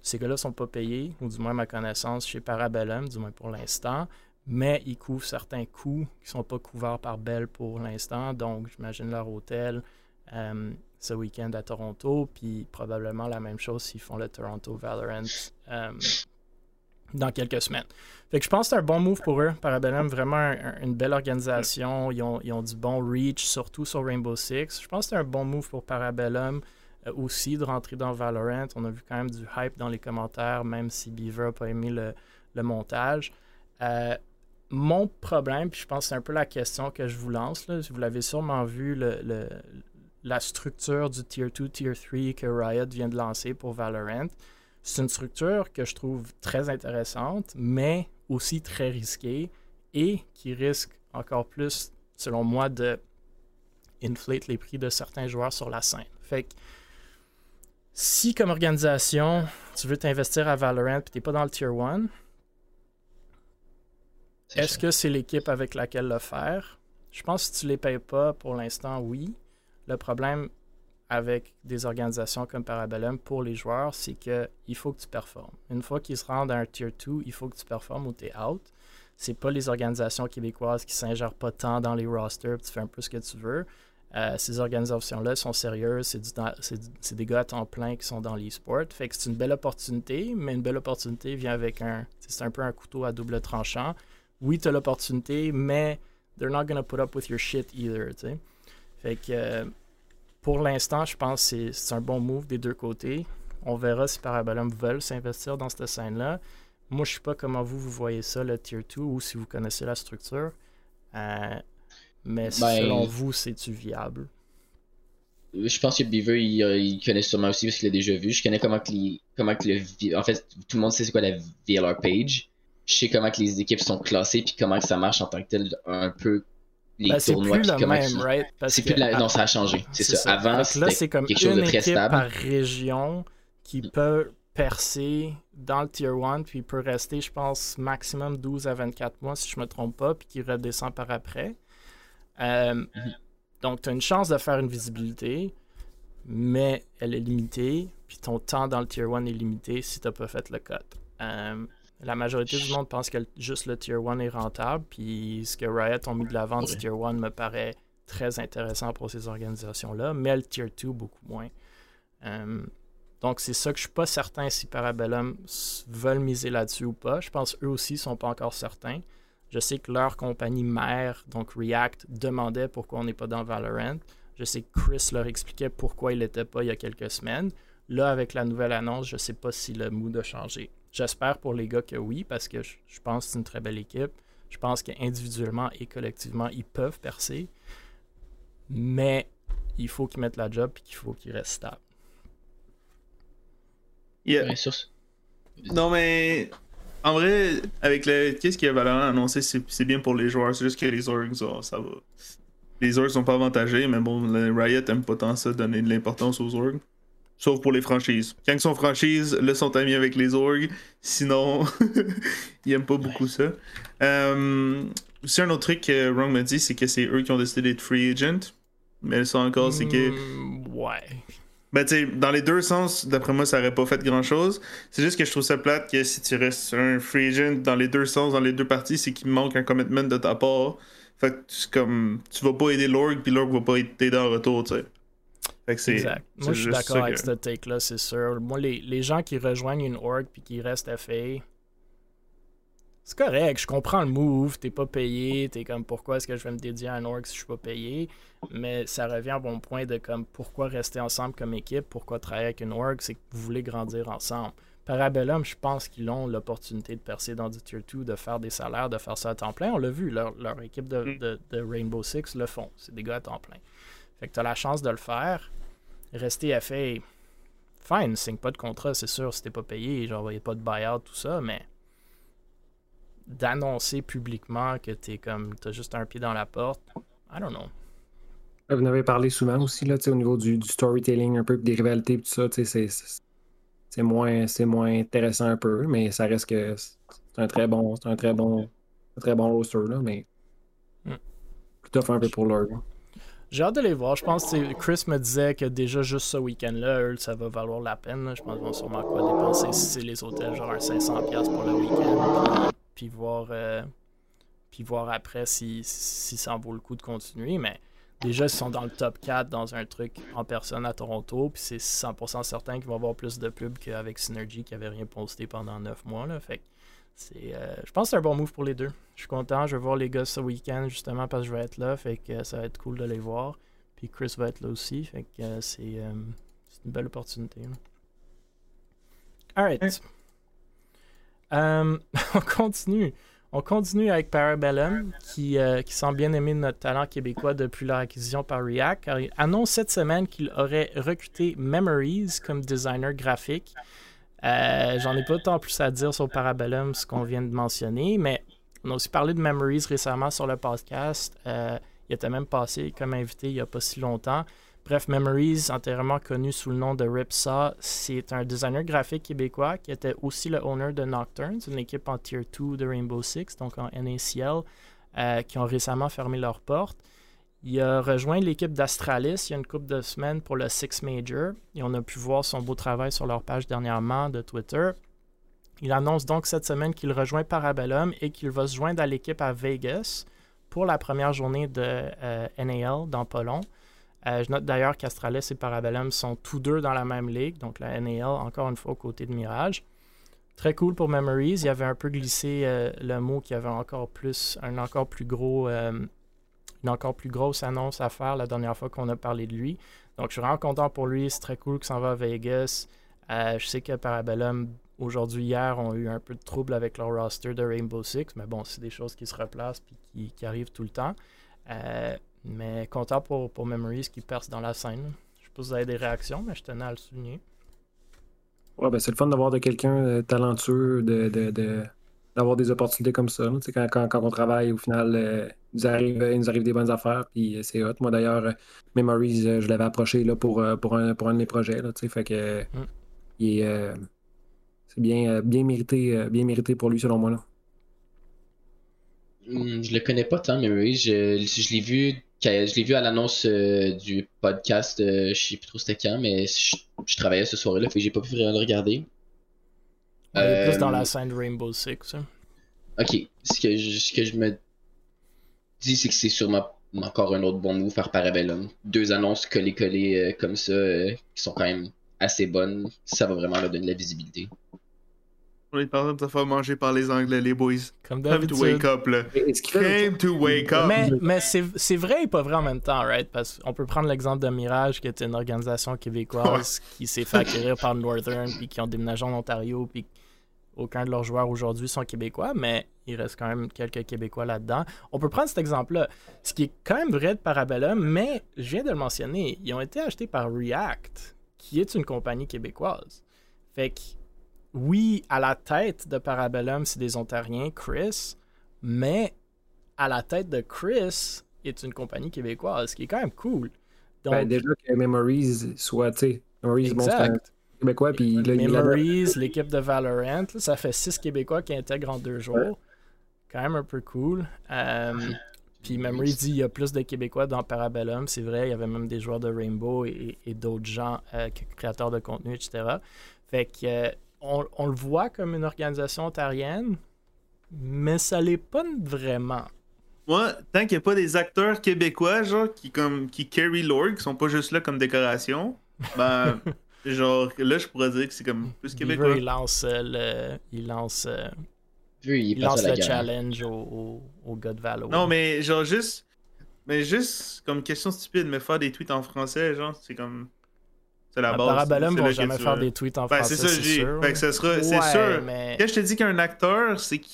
Ces gars-là ne sont pas payés, ou du moins à ma connaissance, chez Parabellum, du moins pour l'instant. Mais ils couvrent certains coûts qui ne sont pas couverts par Bell pour l'instant. Donc, j'imagine leur hôtel ce week-end à Toronto. Puis probablement la même chose s'ils font le Toronto Valorant dans quelques semaines. Fait que je pense que c'est un bon move pour eux. Parabellum, vraiment une belle organisation. Ils ont du bon reach, surtout sur Rainbow Six. Je pense que c'est un bon move pour Parabellum. aussi de rentrer dans Valorant. On a vu quand même du hype dans les commentaires, même si Beaver n'a pas aimé le montage. Mon problème, puis je pense que c'est un peu la question que je vous lance, là, vous l'avez sûrement vu, la structure du Tier 2, Tier 3 que Riot vient de lancer pour Valorant. C'est une structure que je trouve très intéressante, mais aussi très risquée et qui risque encore plus, selon moi, de inflate les prix de certains joueurs sur la scène. Fait que si, comme organisation, tu veux t'investir à Valorant et tu n'es pas dans le Tier 1, est-ce que c'est l'équipe avec laquelle le faire? Je pense que si tu ne les payes pas, pour l'instant, oui. Le problème avec des organisations comme Parabellum pour les joueurs, c'est qu'il faut que tu performes. Une fois qu'ils se rendent à un Tier 2, il faut que tu performes ou tu es out. C'est pas les organisations québécoises qui s'ingèrent pas tant dans les rosters, tu fais un peu ce que tu veux. Ces organisations-là sont sérieuses, c'est des gars à temps plein qui sont dans l'e-sport. Fait que c'est une belle opportunité, mais une belle opportunité vient avec c'est un peu un couteau à double tranchant. Oui, tu as l'opportunité, mais they're not gonna put up with your shit either, tu sais. Fait que pour l'instant, je pense que c'est un bon move des deux côtés. On verra si Parabellum veulent s'investir dans cette scène-là. Moi, je ne sais pas comment vous voyez ça, le Tier 2, ou si vous connaissez la structure. Mais selon vous, c'est-tu viable? Je pense que Beaver, il connaît sûrement aussi parce qu'il l'a déjà vu. Je connais en fait, tout le monde sait c'est quoi la VLR page. Je sais comment que les équipes sont classées puis comment que ça marche en tant que tel, un peu les tournois. C'est plus le même, right? C'est plus la... Non, ça a changé. C'est ça. Avant, c'était quelque chose de très stable. Par région qui peut... percé dans le Tier 1, puis il peut rester, je pense, maximum 12 à 24 mois, si je ne me trompe pas, puis qu'il redescend par après. Donc, tu as une chance de faire une visibilité, mais elle est limitée, puis ton temps dans le Tier 1 est limité si tu n'as pas fait le cut. La majorité du monde pense que juste le Tier 1 est rentable, puis ce que Riot ont mis de l'avant du Tier 1 me paraît très intéressant pour ces organisations-là, mais le Tier 2, beaucoup moins. Donc, c'est ça que je ne suis pas certain si Parabellum veulent miser là-dessus ou pas. Je pense qu'eux aussi ne sont pas encore certains. Je sais que leur compagnie mère, donc React, demandait pourquoi on n'est pas dans Valorant. Je sais que Chris leur expliquait pourquoi il n'était pas il y a quelques semaines. Là, avec la nouvelle annonce, je ne sais pas si le mood a changé. J'espère pour les gars que oui, parce que je pense que c'est une très belle équipe. Je pense qu'individuellement et collectivement, ils peuvent percer. Mais il faut qu'ils mettent la job et qu'il faut qu'ils restent stables. Yeah. Non, mais en vrai, avec le qu'est-ce qu'il y a Valorant annoncé, c'est bien pour les joueurs, c'est juste que les orgs, ça va. Les orgs sont pas avantagés, mais bon, le Riot aime pas tant ça, donner de l'importance aux orgs. Sauf pour les franchises. Quand ils sont franchises, le sont amis avec les orgs, sinon, ils aiment pas beaucoup ça. Aussi, un autre truc que Wrong m'a dit, c'est que c'est eux qui ont décidé d'être free agent, mais ça encore, c'est que. Ouais. Ben tu sais, dans les deux sens, d'après moi, ça aurait pas fait grand-chose. C'est juste que je trouve ça plate que si tu restes un free agent dans les deux sens, dans les deux parties, c'est qu'il manque un commitment de ta part. Fait que c'est comme, tu vas pas aider l'org, puis l'org va pas t'aider en retour, tu sais. Fait que c'est... Exact. Moi, je suis d'accord avec ce take-là, c'est sûr. Moi, les gens qui rejoignent une org puis qui restent FA, c'est correct, je comprends le move, t'es pas payé, t'es comme pourquoi est-ce que je vais me dédier à un org si je suis pas payé, mais ça revient au bon point de comme pourquoi rester ensemble comme équipe, pourquoi travailler avec une org, c'est que vous voulez grandir ensemble. Parabellum, je pense qu'ils ont l'opportunité de percer dans du Tier 2, de faire des salaires, de faire ça à temps plein, on l'a vu, leur équipe de Rainbow Six le font, c'est des gars à temps plein. Fait que t'as la chance de le faire, rester FA, fine, signe pas de contrat, c'est sûr, si t'es pas payé, genre y a pas de buyout, tout ça, mais... d'annoncer publiquement que t'es comme t'as juste un pied dans la porte, I don't know. Vous en avez parlé souvent aussi là, au niveau du storytelling un peu, des rivalités et tout ça, c'est moins intéressant un peu, mais ça reste que c'est un très bon roster là, mais plutôt fait un peu pour l'heure. J'ai hâte de les voir. Je pense que Chris me disait que déjà juste ce week-end-là, ça va valoir la peine. Là. Je pense qu'ils vont sûrement quoi dépenser si c'est les hôtels, genre un 500$ pour le week-end. Puis voir après si ça en vaut le coup de continuer. Mais déjà, ils sont dans le top 4 dans un truc en personne à Toronto. Puis c'est 100% certain qu'ils vont avoir plus de pubs qu'avec Synergy qui n'avait rien posté pendant 9 mois. Là. Fait que c'est, je pense que c'est un bon move pour les deux. Je suis content. Je vais voir les gars ce week-end justement parce que je vais être là. Fait que ça va être cool de les voir. Puis Chris va être là aussi. Fait que c'est c'est une belle opportunité. Alright. On continue avec Parabellum, qui semble bien aimer notre talent québécois depuis leur acquisition par Riot, car il annonce cette semaine qu'il aurait recruté Memories comme designer graphique. J'en ai pas tant plus à dire sur Parabellum, ce qu'on vient de mentionner, mais on a aussi parlé de Memories récemment sur le podcast. Il était même passé comme invité il n'y a pas si longtemps. Bref, Memories, antérieurement connu sous le nom de Ripsaw, c'est un designer graphique québécois qui était aussi le owner de Northern, une équipe en Tier 2 de Rainbow Six, donc en NACL, qui ont récemment fermé leurs portes. Il a rejoint l'équipe d'Astralis il y a une couple de semaines pour le Six Major, et on a pu voir son beau travail sur leur page dernièrement de Twitter. Il annonce donc cette semaine qu'il rejoint Parabellum et qu'il va se joindre à l'équipe à Vegas pour la première journée de NAL dans pas long. Je note d'ailleurs qu'Astralis et Parabellum sont tous deux dans la même ligue, donc la NAL, encore une fois, aux côtés de Mirage. Très cool pour Memories. Il avait un peu glissé le mot qu'il y avait une encore plus grosse annonce à faire la dernière fois qu'on a parlé de lui. Donc, je suis vraiment content pour lui. C'est très cool qu'il s'en va à Vegas. Je sais que Parabellum, aujourd'hui, hier, ont eu un peu de trouble avec leur roster de Rainbow Six, mais bon, c'est des choses qui se replacent et qui arrivent tout le temps. Mais content pour Memories qui perce dans la scène. Je sais pas si vous avez des réactions, mais je tenais à le souligner. Ouais, ben c'est le fun d'avoir de quelqu'un talentueux, d'avoir des opportunités comme ça. Tu sais, quand on travaille, au final, il nous arrive des bonnes affaires, puis c'est hot. Moi, d'ailleurs, Memories, je l'avais approché là, pour un de mes projets. Là, tu sais, fait que c'est bien mérité pour lui, selon moi. Là. Je le connais pas tant, Memories. Je l'ai vu à l'annonce du podcast, je sais plus trop c'était quand, mais je travaillais ce soir-là, fait que j'ai pas pu vraiment le regarder. On est plus dans la scène Rainbow Six. Hein. Ok, ce que je me dis, c'est que c'est sûrement encore un autre bon move par Parabellum. Deux annonces collées comme ça, qui sont quand même assez bonnes, ça va vraiment leur donner de la visibilité. On est en train de se faire manger par les Anglais, les boys. Comme d'habitude. Time to wake up, là. Time to wake up. Mais c'est vrai et pas vrai en même temps, right? Parce qu'on peut prendre l'exemple de Mirage, qui est une organisation québécoise qui s'est fait acquérir par Northern, puis qui ont déménagé en Ontario, puis aucun de leurs joueurs aujourd'hui sont québécois, mais il reste quand même quelques Québécois là-dedans. On peut prendre cet exemple-là. Ce qui est quand même vrai de Parabellum, mais je viens de le mentionner, ils ont été achetés par React, qui est une compagnie québécoise. Fait que oui, à la tête de Parabellum, c'est des Ontariens, Chris, mais à la tête de Chris est une compagnie québécoise, ce qui est quand même cool. Donc, ben, déjà que Memories soit, tu sais, Memories, bon, c'est québécois, puis Memories, l'équipe de Valorant, là, ça fait 6 Québécois qui intègrent en 2 jours. Ouais. Quand même un peu cool. Puis Memories dit qu'il y a plus de Québécois dans Parabellum, c'est vrai, il y avait même des joueurs de Rainbow et d'autres gens, créateurs de contenu, etc. Fait que On le voit comme une organisation ontarienne, mais ça l'est pas vraiment. Moi, ouais, tant qu'il n'y a pas des acteurs québécois, genre, qui carry l'org, qui sont pas juste là comme décoration, ben, genre, là, je pourrais dire que c'est comme plus québécois. Beaver, il lance le challenge au gars de Valo. Non, mais genre, juste comme question stupide, mais faire des tweets en français, genre, c'est comme... C'est la base. Parabellum ne va jamais faire des tweets en français, c'est sûr. Fait que ce sera, c'est sûr. Mais... Quand je te dis qu'un acteur, c'est que,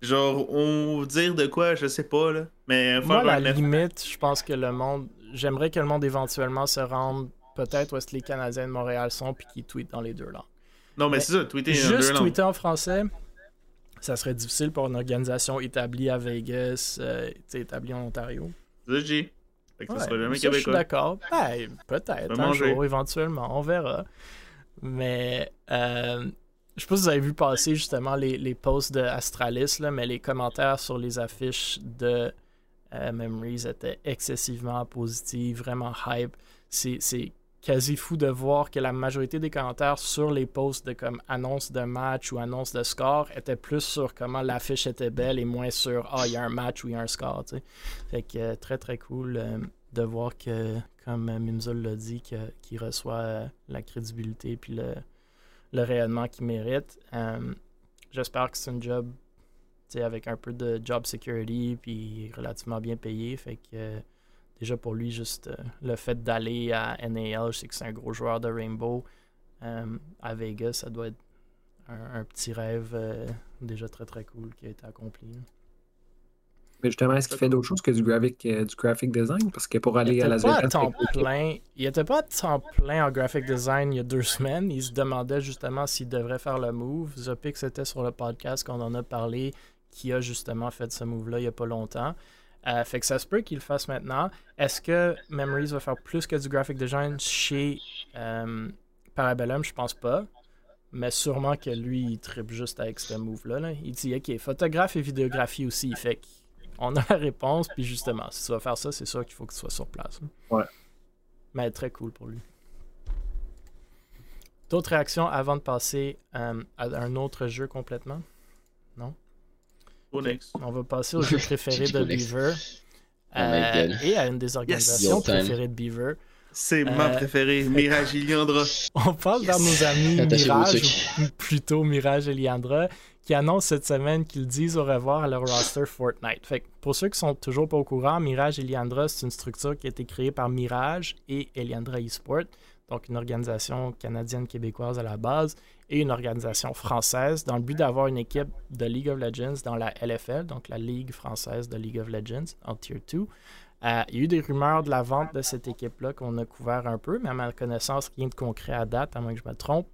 genre, on dire de quoi, je sais pas, là. Mais moi, à la limite, je pense que le monde... J'aimerais que le monde éventuellement se rende peut-être où est-ce que les Canadiens de Montréal sont puis qu'ils tweetent dans les deux langues. Non, mais c'est ça, tweeter en deux langues. Juste tweeter en français, ça serait difficile pour une organisation établie à Vegas, établie en Ontario. C'est ça, G. Ouais, ça jamais ça, je suis d'accord. Ben, peut-être un jour, éventuellement, on verra. Mais je sais pas si vous avez vu passer justement les posts de Astralis, là, mais les commentaires sur les affiches de Memories étaient excessivement positifs, vraiment hype. C'est quasi fou de voir que la majorité des commentaires sur les posts de comme annonce de match ou annonce de score étaient plus sur comment l'affiche était belle et moins sur il y a un match ou il y a un score, tu sais. Fait que très très cool de voir que, comme Mimzul l'a dit, qu'il reçoit la crédibilité puis le rayonnement qu'il mérite. J'espère que c'est un job, tu sais, avec un peu de job security puis relativement bien payé, fait que Déjà pour lui, juste le fait d'aller à NAL, je sais que c'est un gros joueur de Rainbow. À Vegas, ça doit être un petit rêve déjà très très cool qui a été accompli. Mais justement, est-ce qu'il fait d'autres choses que du graphic design? Parce que pour aller à la Vegas... Il n'était pas à temps plein en graphic design il y a 2 semaines. Il se demandait justement s'il devrait faire le move. Zopix était sur le podcast qu'on en a parlé, qui a justement fait ce move-là il n'y a pas longtemps. Fait que ça se peut qu'il le fasse maintenant. Est-ce que Memories va faire plus que du graphic design chez Parabellum? Je pense pas. Mais sûrement que lui, il tripe juste avec ce move-là. Là. Il dit, OK, photographe et vidéographie aussi. Fait qu'on a la réponse. Puis justement, si tu vas faire ça, c'est sûr qu'il faut que tu sois sur place. Hein. Ouais. Mais très cool pour lui. D'autres réactions avant de passer à un autre jeu complètement? Non? Okay. On va passer au jeu préféré de Beaver et à une des organisations préférées de Beaver. C'est ma préférée, Mirage Elyandra. On parle vers nos amis Mirage, ou plutôt Mirage Elyandra, qui annoncent cette semaine qu'ils disent au revoir à leur roster Fortnite. Fait que pour ceux qui sont toujours pas au courant, Mirage Elyandra, c'est une structure qui a été créée par Mirage et Elyandra Esports, donc une organisation canadienne-québécoise à la base et une organisation française dans le but d'avoir une équipe de League of Legends dans la LFL, donc la Ligue française de League of Legends en Tier 2. Il y a eu des rumeurs de la vente de cette équipe-là qu'on a couvert un peu, mais à ma connaissance, rien de concret à date, à moins que je me trompe.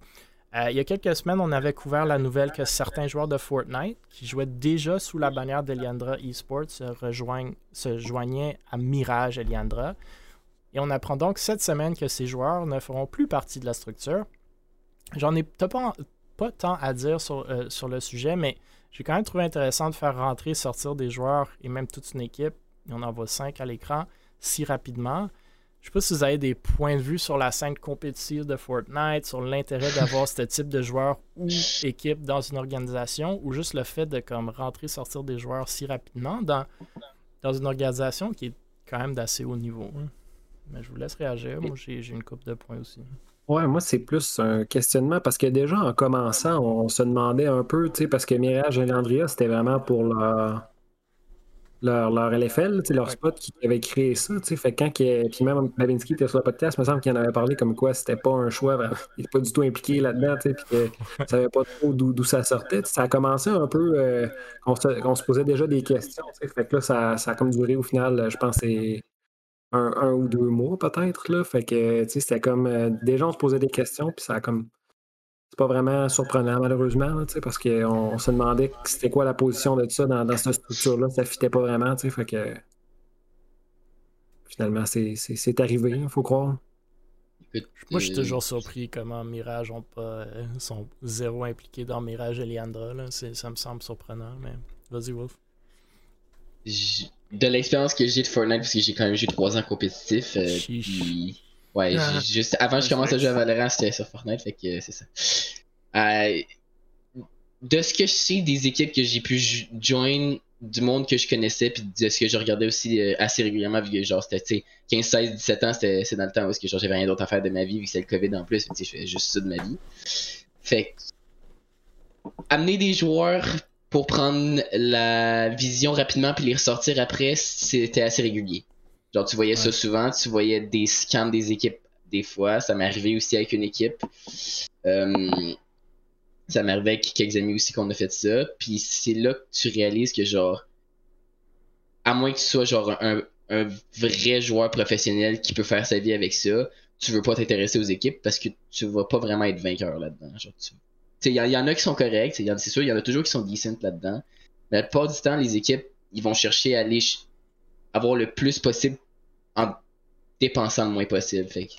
Il y a quelques semaines, on avait couvert la nouvelle que certains joueurs de Fortnite, qui jouaient déjà sous la bannière d'Elyandra Esports, se joignaient à Mirage Elyandra. Et on apprend donc cette semaine que ces joueurs ne feront plus partie de la structure. J'en ai pas tant à dire sur le sujet, mais j'ai quand même trouvé intéressant de faire rentrer et sortir des joueurs et même toute une équipe. Et on en voit 5 à l'écran si rapidement. Je ne sais pas si vous avez des points de vue sur la scène compétitive de Fortnite, sur l'intérêt d'avoir ce type de joueurs ou équipe dans une organisation, ou juste le fait de comme rentrer et sortir des joueurs si rapidement dans une organisation qui est quand même d'assez haut niveau. Mais je vous laisse réagir. Moi, j'ai une couple de points aussi. Ouais, moi, c'est plus un questionnement parce que déjà, en commençant, on se demandait un peu, tu sais, parce que Mirage et Landria, c'était vraiment pour leur LFL, leur spot qui avait créé ça. Fait quand puis même Babinski était sur le podcast, il me semble qu'il en avait parlé comme quoi c'était pas un choix, il n'était pas du tout impliqué là-dedans, puis qu'il ne savait pas trop d'où ça sortait. Ça a commencé un peu, on se posait déjà des questions. Fait que là, ça a comme duré au final, je pense, c'est un ou 2 mois peut-être. Là. Fait que c'était comme, déjà on se posait des questions, puis ça a comme... C'est pas vraiment surprenant, malheureusement, parce qu'on se demandait c'était quoi la position de tout ça dans cette structure-là. Ça fitait pas vraiment, fait que finalement, c'est arrivé, il faut croire. Moi, je suis toujours surpris comment Mirage sont zéro impliqués dans Mirage Elyandra. Ça me semble surprenant, mais vas-y, Wolf. De l'expérience que j'ai de Fortnite, parce que j'ai quand même joué 3 ans compétitif, puis... Ouais, juste avant que je commence à jouer à Valorant, c'était sur Fortnite, fait que c'est ça. De ce que je sais des équipes que j'ai pu join, du monde que je connaissais, puis de ce que je regardais aussi assez régulièrement, vu que genre c'était 15, 16, 17 ans, c'est dans le temps où j'avais rien d'autre à faire de ma vie, vu que c'était le COVID en plus, je faisais juste ça de ma vie. Fait que, amener des joueurs pour prendre la vision rapidement puis les ressortir après, c'était assez régulier. Genre, tu voyais ça souvent, tu voyais des scans des équipes des fois. Ça m'est arrivé aussi avec une équipe. Ça m'est arrivé avec quelques amis aussi qu'on a fait ça. Puis c'est là que tu réalises que, genre, à moins que tu sois genre un vrai joueur professionnel qui peut faire sa vie avec ça, tu veux pas t'intéresser aux équipes parce que tu vas pas vraiment être vainqueur là-dedans. Genre, il y en a qui sont corrects, c'est sûr, il y en a toujours qui sont decent là-dedans. Mais la plupart du temps, les équipes, ils vont chercher à aller... avoir le plus possible en dépensant le moins possible. Fait que,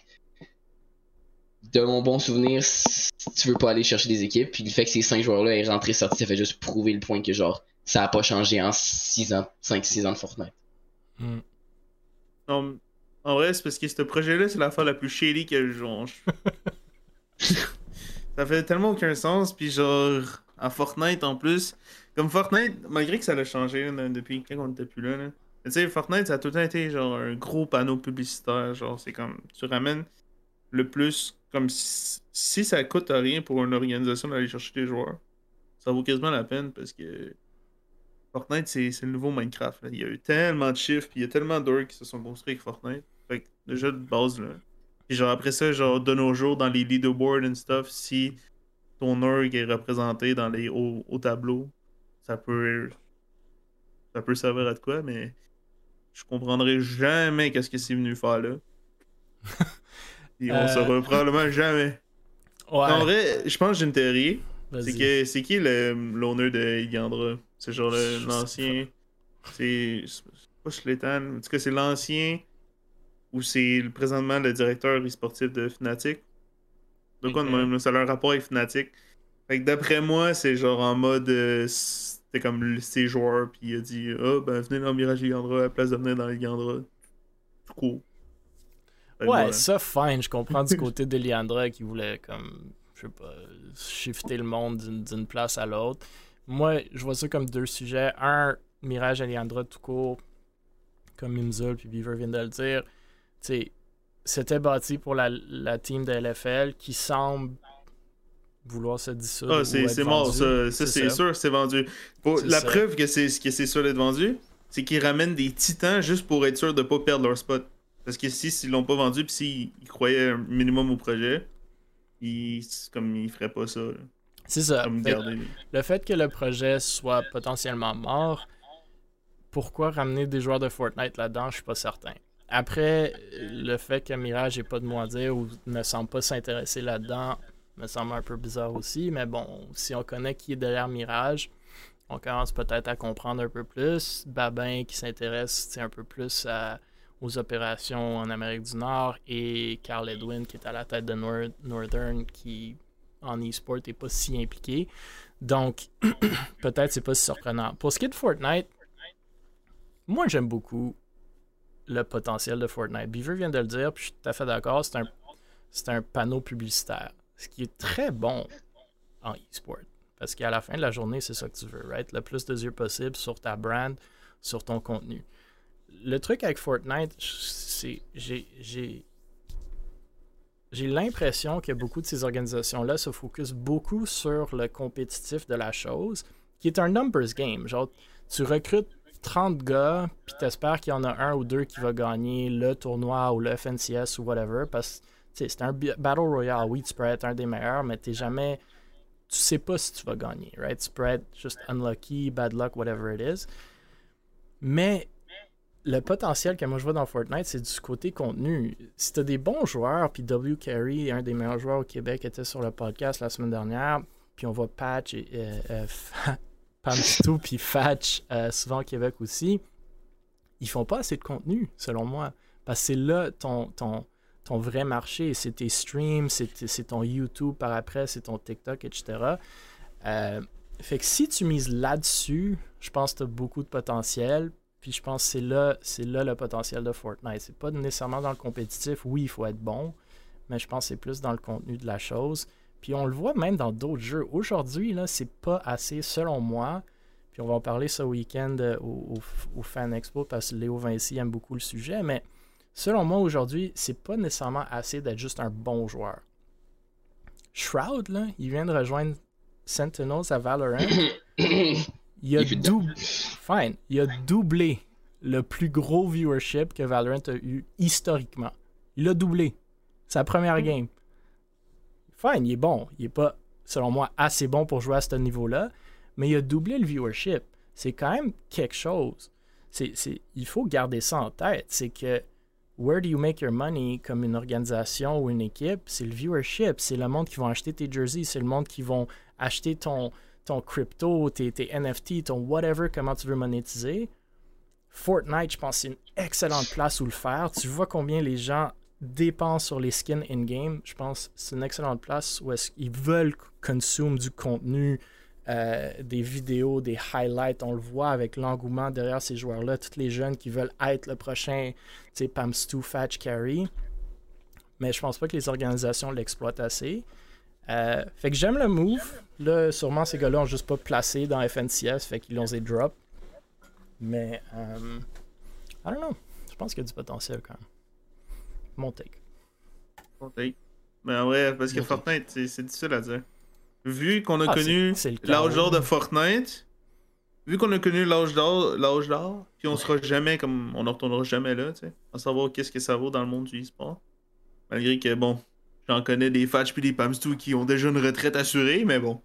de mon bon souvenir, si tu veux pas aller chercher des équipes, puis le fait que ces 5 joueurs-là aient rentré sorti, ça fait juste prouver le point que genre ça a pas changé en 6 ans, 5-6 ans de Fortnite. Non, en vrai, c'est parce que ce projet-là, c'est l'affaire la plus shady que je joue. Ça fait tellement aucun sens, puis genre à Fortnite en plus, comme Fortnite, malgré que ça l'a changé là, depuis quand on était plus là. Tu sais, Fortnite, ça a tout le temps été genre un gros panneau publicitaire. Genre, c'est comme tu ramènes le plus. Comme si ça coûte rien pour une organisation d'aller chercher des joueurs, ça vaut quasiment la peine parce que Fortnite, c'est le nouveau Minecraft. Là. Il y a eu tellement de chiffres, puis il y a tellement d'heures qui se sont construits avec Fortnite. Fait que le jeu de base, là. Puis genre après ça, genre de nos jours, dans les leaderboards and stuff, si ton org est représenté dans les hauts tableaux, ça peut servir à de quoi, mais je comprendrai jamais qu'est-ce que c'est venu faire là. Et on saura probablement jamais. Ouais. En vrai, je pense que j'ai une théorie. C'est que c'est qui l'honneur de Elyandra? C'est genre l'ancien. C'est pas Schletan. En tout cas, c'est l'ancien ou c'est présentement le directeur e-sportif de Fnatic. De quoi de même, ça a un rapport avec Fnatic. Fait que d'après moi, c'est genre en mode. C'était comme ses joueurs, puis il a dit ah, oh, ben venez dans Mirage Elyandra à la place de venir dans Elyandra. Tout court. Ouais, voilà. Ça, fine. Je comprends du côté d'Elyandra qui voulait comme. Je sais pas, shifter le monde d'une place à l'autre. Moi, je vois ça comme deux sujets. Un, Mirage Elyandra tout court, comme Mimzul puis Beaver vient de le dire, t'sais, c'était bâti pour la team de LFL qui semble vouloir se dissoudre. Ah, c'est mort, ça. C'est sûr, c'est vendu. Preuve que c'est sûr d'être vendu, c'est qu'ils ramènent des titans juste pour être sûr de pas perdre leur spot. Parce que s'ils l'ont pas vendu, puis s'ils croyaient un minimum au projet, il ferait pas ça. Là. C'est ça. Le fait que le projet soit potentiellement mort, pourquoi ramener des joueurs de Fortnite là-dedans, je suis pas certain. Après, le fait que Mirage n'ait pas de mot à dire ou ne semble pas s'intéresser là-dedans me semble un peu bizarre aussi. Mais bon, si on connaît qui est derrière Mirage, on commence peut-être à comprendre un peu plus. Babin qui s'intéresse un peu plus aux opérations en Amérique du Nord, et Carl Edwin qui est à la tête de Northern qui en e-sport n'est pas si impliqué, donc peut-être c'est pas si surprenant. Pour ce qui est de Fortnite, moi j'aime beaucoup le potentiel de Fortnite. Beaver vient de le dire, puis je suis tout à fait d'accord, c'est un panneau publicitaire, ce qui est très bon en e-sport, parce qu'à la fin de la journée c'est ça que tu veux, right? Le plus de yeux possible sur ta brand, sur ton contenu. Le truc avec Fortnite, c'est j'ai l'impression que beaucoup de ces organisations-là se focusent beaucoup sur le compétitif de la chose, qui est un numbers game. Genre, tu recrutes 30 gars, puis t'espères qu'il y en a un ou deux qui va gagner le tournoi ou le FNCS ou whatever, parce que c'est un battle royale. Oui, tu peux être un des meilleurs, mais t'es jamais... Tu sais pas si tu vas gagner, right? Tu peux être juste unlucky, bad luck, whatever it is. Mais... le potentiel que moi je vois dans Fortnite, c'est du côté contenu. Si t'as des bons joueurs, puis W. Carey, un des meilleurs joueurs au Québec, était sur le podcast la semaine dernière, puis on voit Patch et Pamstou puis Fatch souvent au Québec aussi, ils font pas assez de contenu, selon moi. Parce que c'est là ton vrai marché, c'est tes streams, c'est ton YouTube par après, c'est ton TikTok, etc. Fait que si tu mises là-dessus, je pense que t'as beaucoup de potentiel. Puis je pense que c'est là le potentiel de Fortnite. C'est pas nécessairement dans le compétitif. Oui, il faut être bon, mais je pense que c'est plus dans le contenu de la chose. Puis on le voit même dans d'autres jeux. Aujourd'hui, là, c'est pas assez, selon moi. Puis on va en parler ce week-end au Fan Expo, parce que Léo Vinci aime beaucoup le sujet. Mais selon moi, aujourd'hui, c'est pas nécessairement assez d'être juste un bon joueur. Shroud, là, il vient de rejoindre Sentinels à Valorant. Il a doublé le plus gros viewership que Valorant a eu historiquement. Il a doublé. Sa première game. Fine, il est bon. Il n'est pas, selon moi, assez bon pour jouer à ce niveau-là. Mais il a doublé le viewership. C'est quand même quelque chose. Il faut garder ça en tête. C'est que where do you make your money comme une organisation ou une équipe? C'est le viewership. C'est le monde qui va acheter tes jerseys. C'est le monde qui va acheter ton crypto, tes NFT, ton whatever, comment tu veux monétiser. Fortnite, je pense que c'est une excellente place où le faire. Tu vois combien les gens dépensent sur les skins in-game. Je pense que c'est une excellente place où est-ce qu'ils veulent consommer du contenu, des vidéos, des highlights. On le voit avec l'engouement derrière ces joueurs-là, tous les jeunes qui veulent être le prochain, tu sais, Pamstou, Fatch, Carey. Mais je pense pas que les organisations l'exploitent assez. Fait que j'aime le move. Là, sûrement, ces gars-là ont juste pas placé dans FNCS, fait qu'ils l'ont drop. Mais, I don't know. Je pense qu'il y a du potentiel quand même. Mon take. Mais en vrai, parce que Fortnite, c'est difficile à dire. Vu qu'on a connu l'âge d'or de Fortnite, vu qu'on a connu l'âge d'or, puis on sera jamais comme, on ne retournera jamais là, tu sais, à savoir qu'est-ce que ça vaut dans le monde du e-sport. Malgré que, bon, j'en connais des Fatch puis des Pamstou qui ont déjà une retraite assurée, mais bon,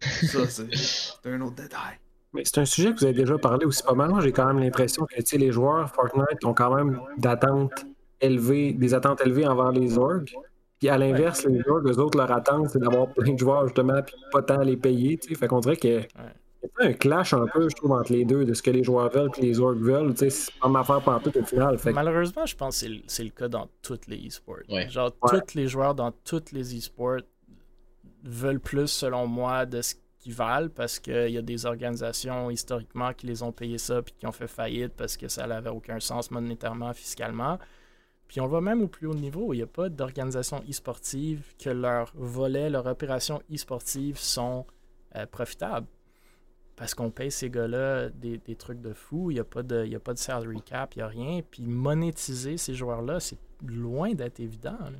ça, c'est un autre détail. Mais c'est un sujet que vous avez déjà parlé aussi pas mal. J'ai quand même l'impression que, tu sais, les joueurs Fortnite ont quand même des attentes élevées envers les orgs. Puis à l'inverse, les orgs, eux autres, leur attente, c'est d'avoir plein de joueurs, justement, puis pas tant les payer, tu sais. Fait qu'on dirait que c'est un clash un peu, je trouve, entre les deux, de ce que les joueurs veulent et les orgs veulent. Tu sais, c'est pas ma affaire pantoute au final. Fait que... Malheureusement, je pense que c'est le cas dans toutes les e-sports. Ouais. Genre, tous les joueurs dans toutes les e-sports veulent plus, selon moi, de ce qui valent, parce qu'il y a des organisations historiquement qui les ont payé ça puis qui ont fait faillite parce que ça n'avait aucun sens monétairement, fiscalement. Puis on le voit même au plus haut niveau, il n'y a pas d'organisation e-sportive que leurs opérations e-sportives sont profitables. Parce qu'on paye ces gars-là des trucs de fou, il n'y a pas de salary cap, il n'y a rien. Puis monétiser ces joueurs-là, c'est loin d'être évident, là.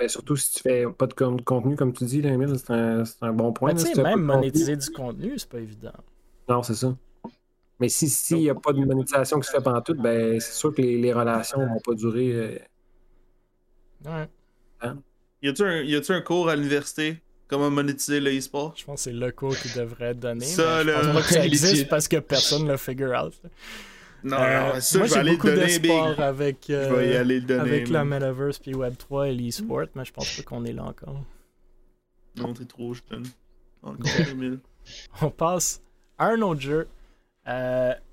Ben surtout si tu fais pas de contenu, comme tu dis, Emile, c'est un bon point. Ben, tu sais, même monétiser du contenu, c'est pas évident. Non, c'est ça. Mais s'il n'y a pas de monétisation qui se fait pantoute, ben c'est sûr que les relations vont pas durer. Ouais. Hein? Y a-t-il un cours à l'université? Comment monétiser le e-sport? Je pense que c'est le cours qui devrait donner. Ça, mais je pense pas que ça existe parce que personne ne le figure out. Non, ça, moi, je vais aller le donner, Big. Je vais y aller le donner. Avec la Metaverse, puis Web3 et l'e-sport, mais je pense pas qu'on est là encore. Non, t'es trop jeune. Encore 2000. On passe à un autre jeu.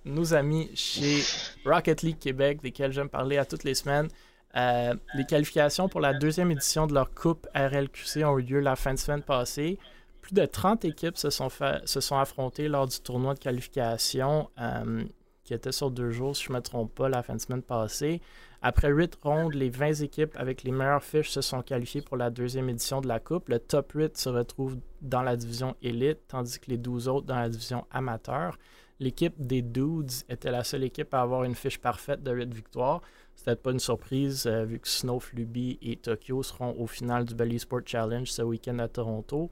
Nos amis chez Rocket League Québec, desquels j'aime parler à toutes les semaines. Les qualifications pour la deuxième édition de leur coupe RLQC ont eu lieu la fin de semaine passée. Plus de 30 équipes se sont affrontées lors du tournoi de qualification qui était sur 2 jours, si je ne me trompe pas, la fin de semaine passée. Après 8 rondes, les 20 équipes avec les meilleures fiches se sont qualifiées pour la deuxième édition de la Coupe. Le top 8 se retrouve dans la division élite, tandis que les 12 autres dans la division amateur. L'équipe des Dudes était la seule équipe à avoir une fiche parfaite de 8 victoires. C'était pas une surprise, vu que Snow, Fluby et Tokyo seront au final du Bell Esports Challenge ce week-end à Toronto.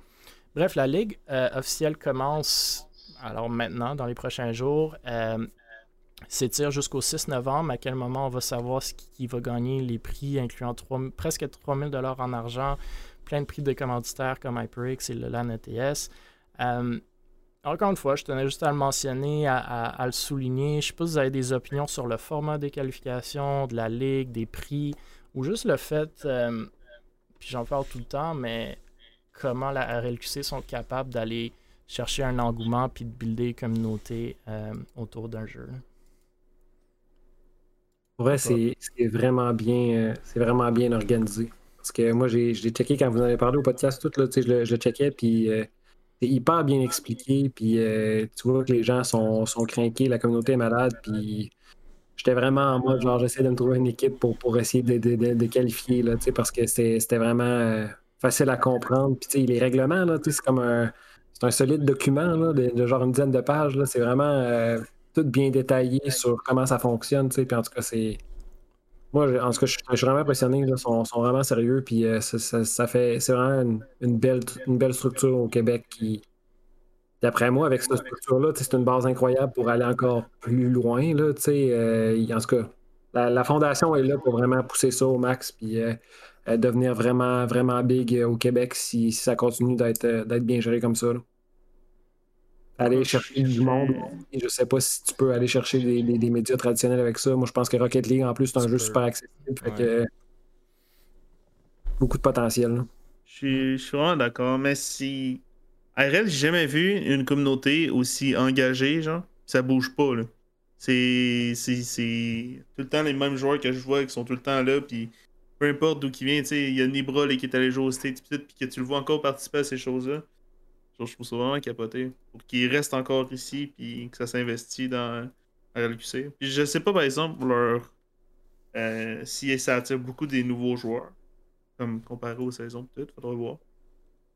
Bref, la ligue officielle commence alors maintenant, dans les prochains jours. S'étire jusqu'au 6 novembre, à quel moment on va savoir qui va gagner les prix, incluant presque 3 000 $ en argent, plein de prix de commanditaires comme HyperX et le LAN ETS. Encore une fois, je tenais juste à le mentionner, à le souligner. Je ne sais pas si vous avez des opinions sur le format des qualifications, de la ligue, des prix, ou juste le fait, puis j'en parle tout le temps, mais comment la RLQC sont capables d'aller chercher un engouement puis de builder une communauté autour d'un jeu. Pour vrai, c'est vraiment bien organisé. Parce que moi, j'ai checké quand vous en avez parlé au podcast, tout là, je le checkais, puis c'est hyper bien expliqué, puis tu vois que les gens sont crainqués, la communauté est malade, puis j'étais vraiment en mode, genre, j'essaie de me trouver une équipe pour essayer de qualifier, là, parce que c'était vraiment facile à comprendre. Puis les règlements, là, c'est comme un solide document, là, de genre une dizaine de pages, là, c'est vraiment... tout bien détaillé sur comment ça fonctionne, tu sais, puis en tout cas, c'est... Moi, je suis vraiment impressionné, ils sont vraiment sérieux, puis ça fait... C'est vraiment une belle structure au Québec qui... D'après moi, avec cette structure-là, tu sais, c'est une base incroyable pour aller encore plus loin, là, tu sais, en tout cas, la fondation est là pour vraiment pousser ça au max, puis devenir vraiment, vraiment big au Québec si ça continue d'être bien géré comme ça, là. Aller chercher du monde. Et je sais pas si tu peux aller chercher des médias traditionnels avec ça. Moi, je pense que Rocket League, en plus, c'est un jeu super accessible. Fait que beaucoup de potentiel, là. Je suis vraiment d'accord. Mais si... RL, j'ai jamais vu une communauté aussi engagée, genre. Ça bouge pas, là. C'est tout le temps les mêmes joueurs que je vois qui sont tout le temps là. Puis peu importe d'où qui vient, tu sais, il y a Nibra là, qui est allé jouer au State, puis que tu le vois encore participer à ces choses-là. Je trouve ça vraiment capoté. Pour qu'il reste encore ici et que ça s'investit dans RLQC. Puis je sais pas, par exemple, pour leur si ça attire beaucoup des nouveaux joueurs, comme comparé aux saisons, peut-être, faudra voir.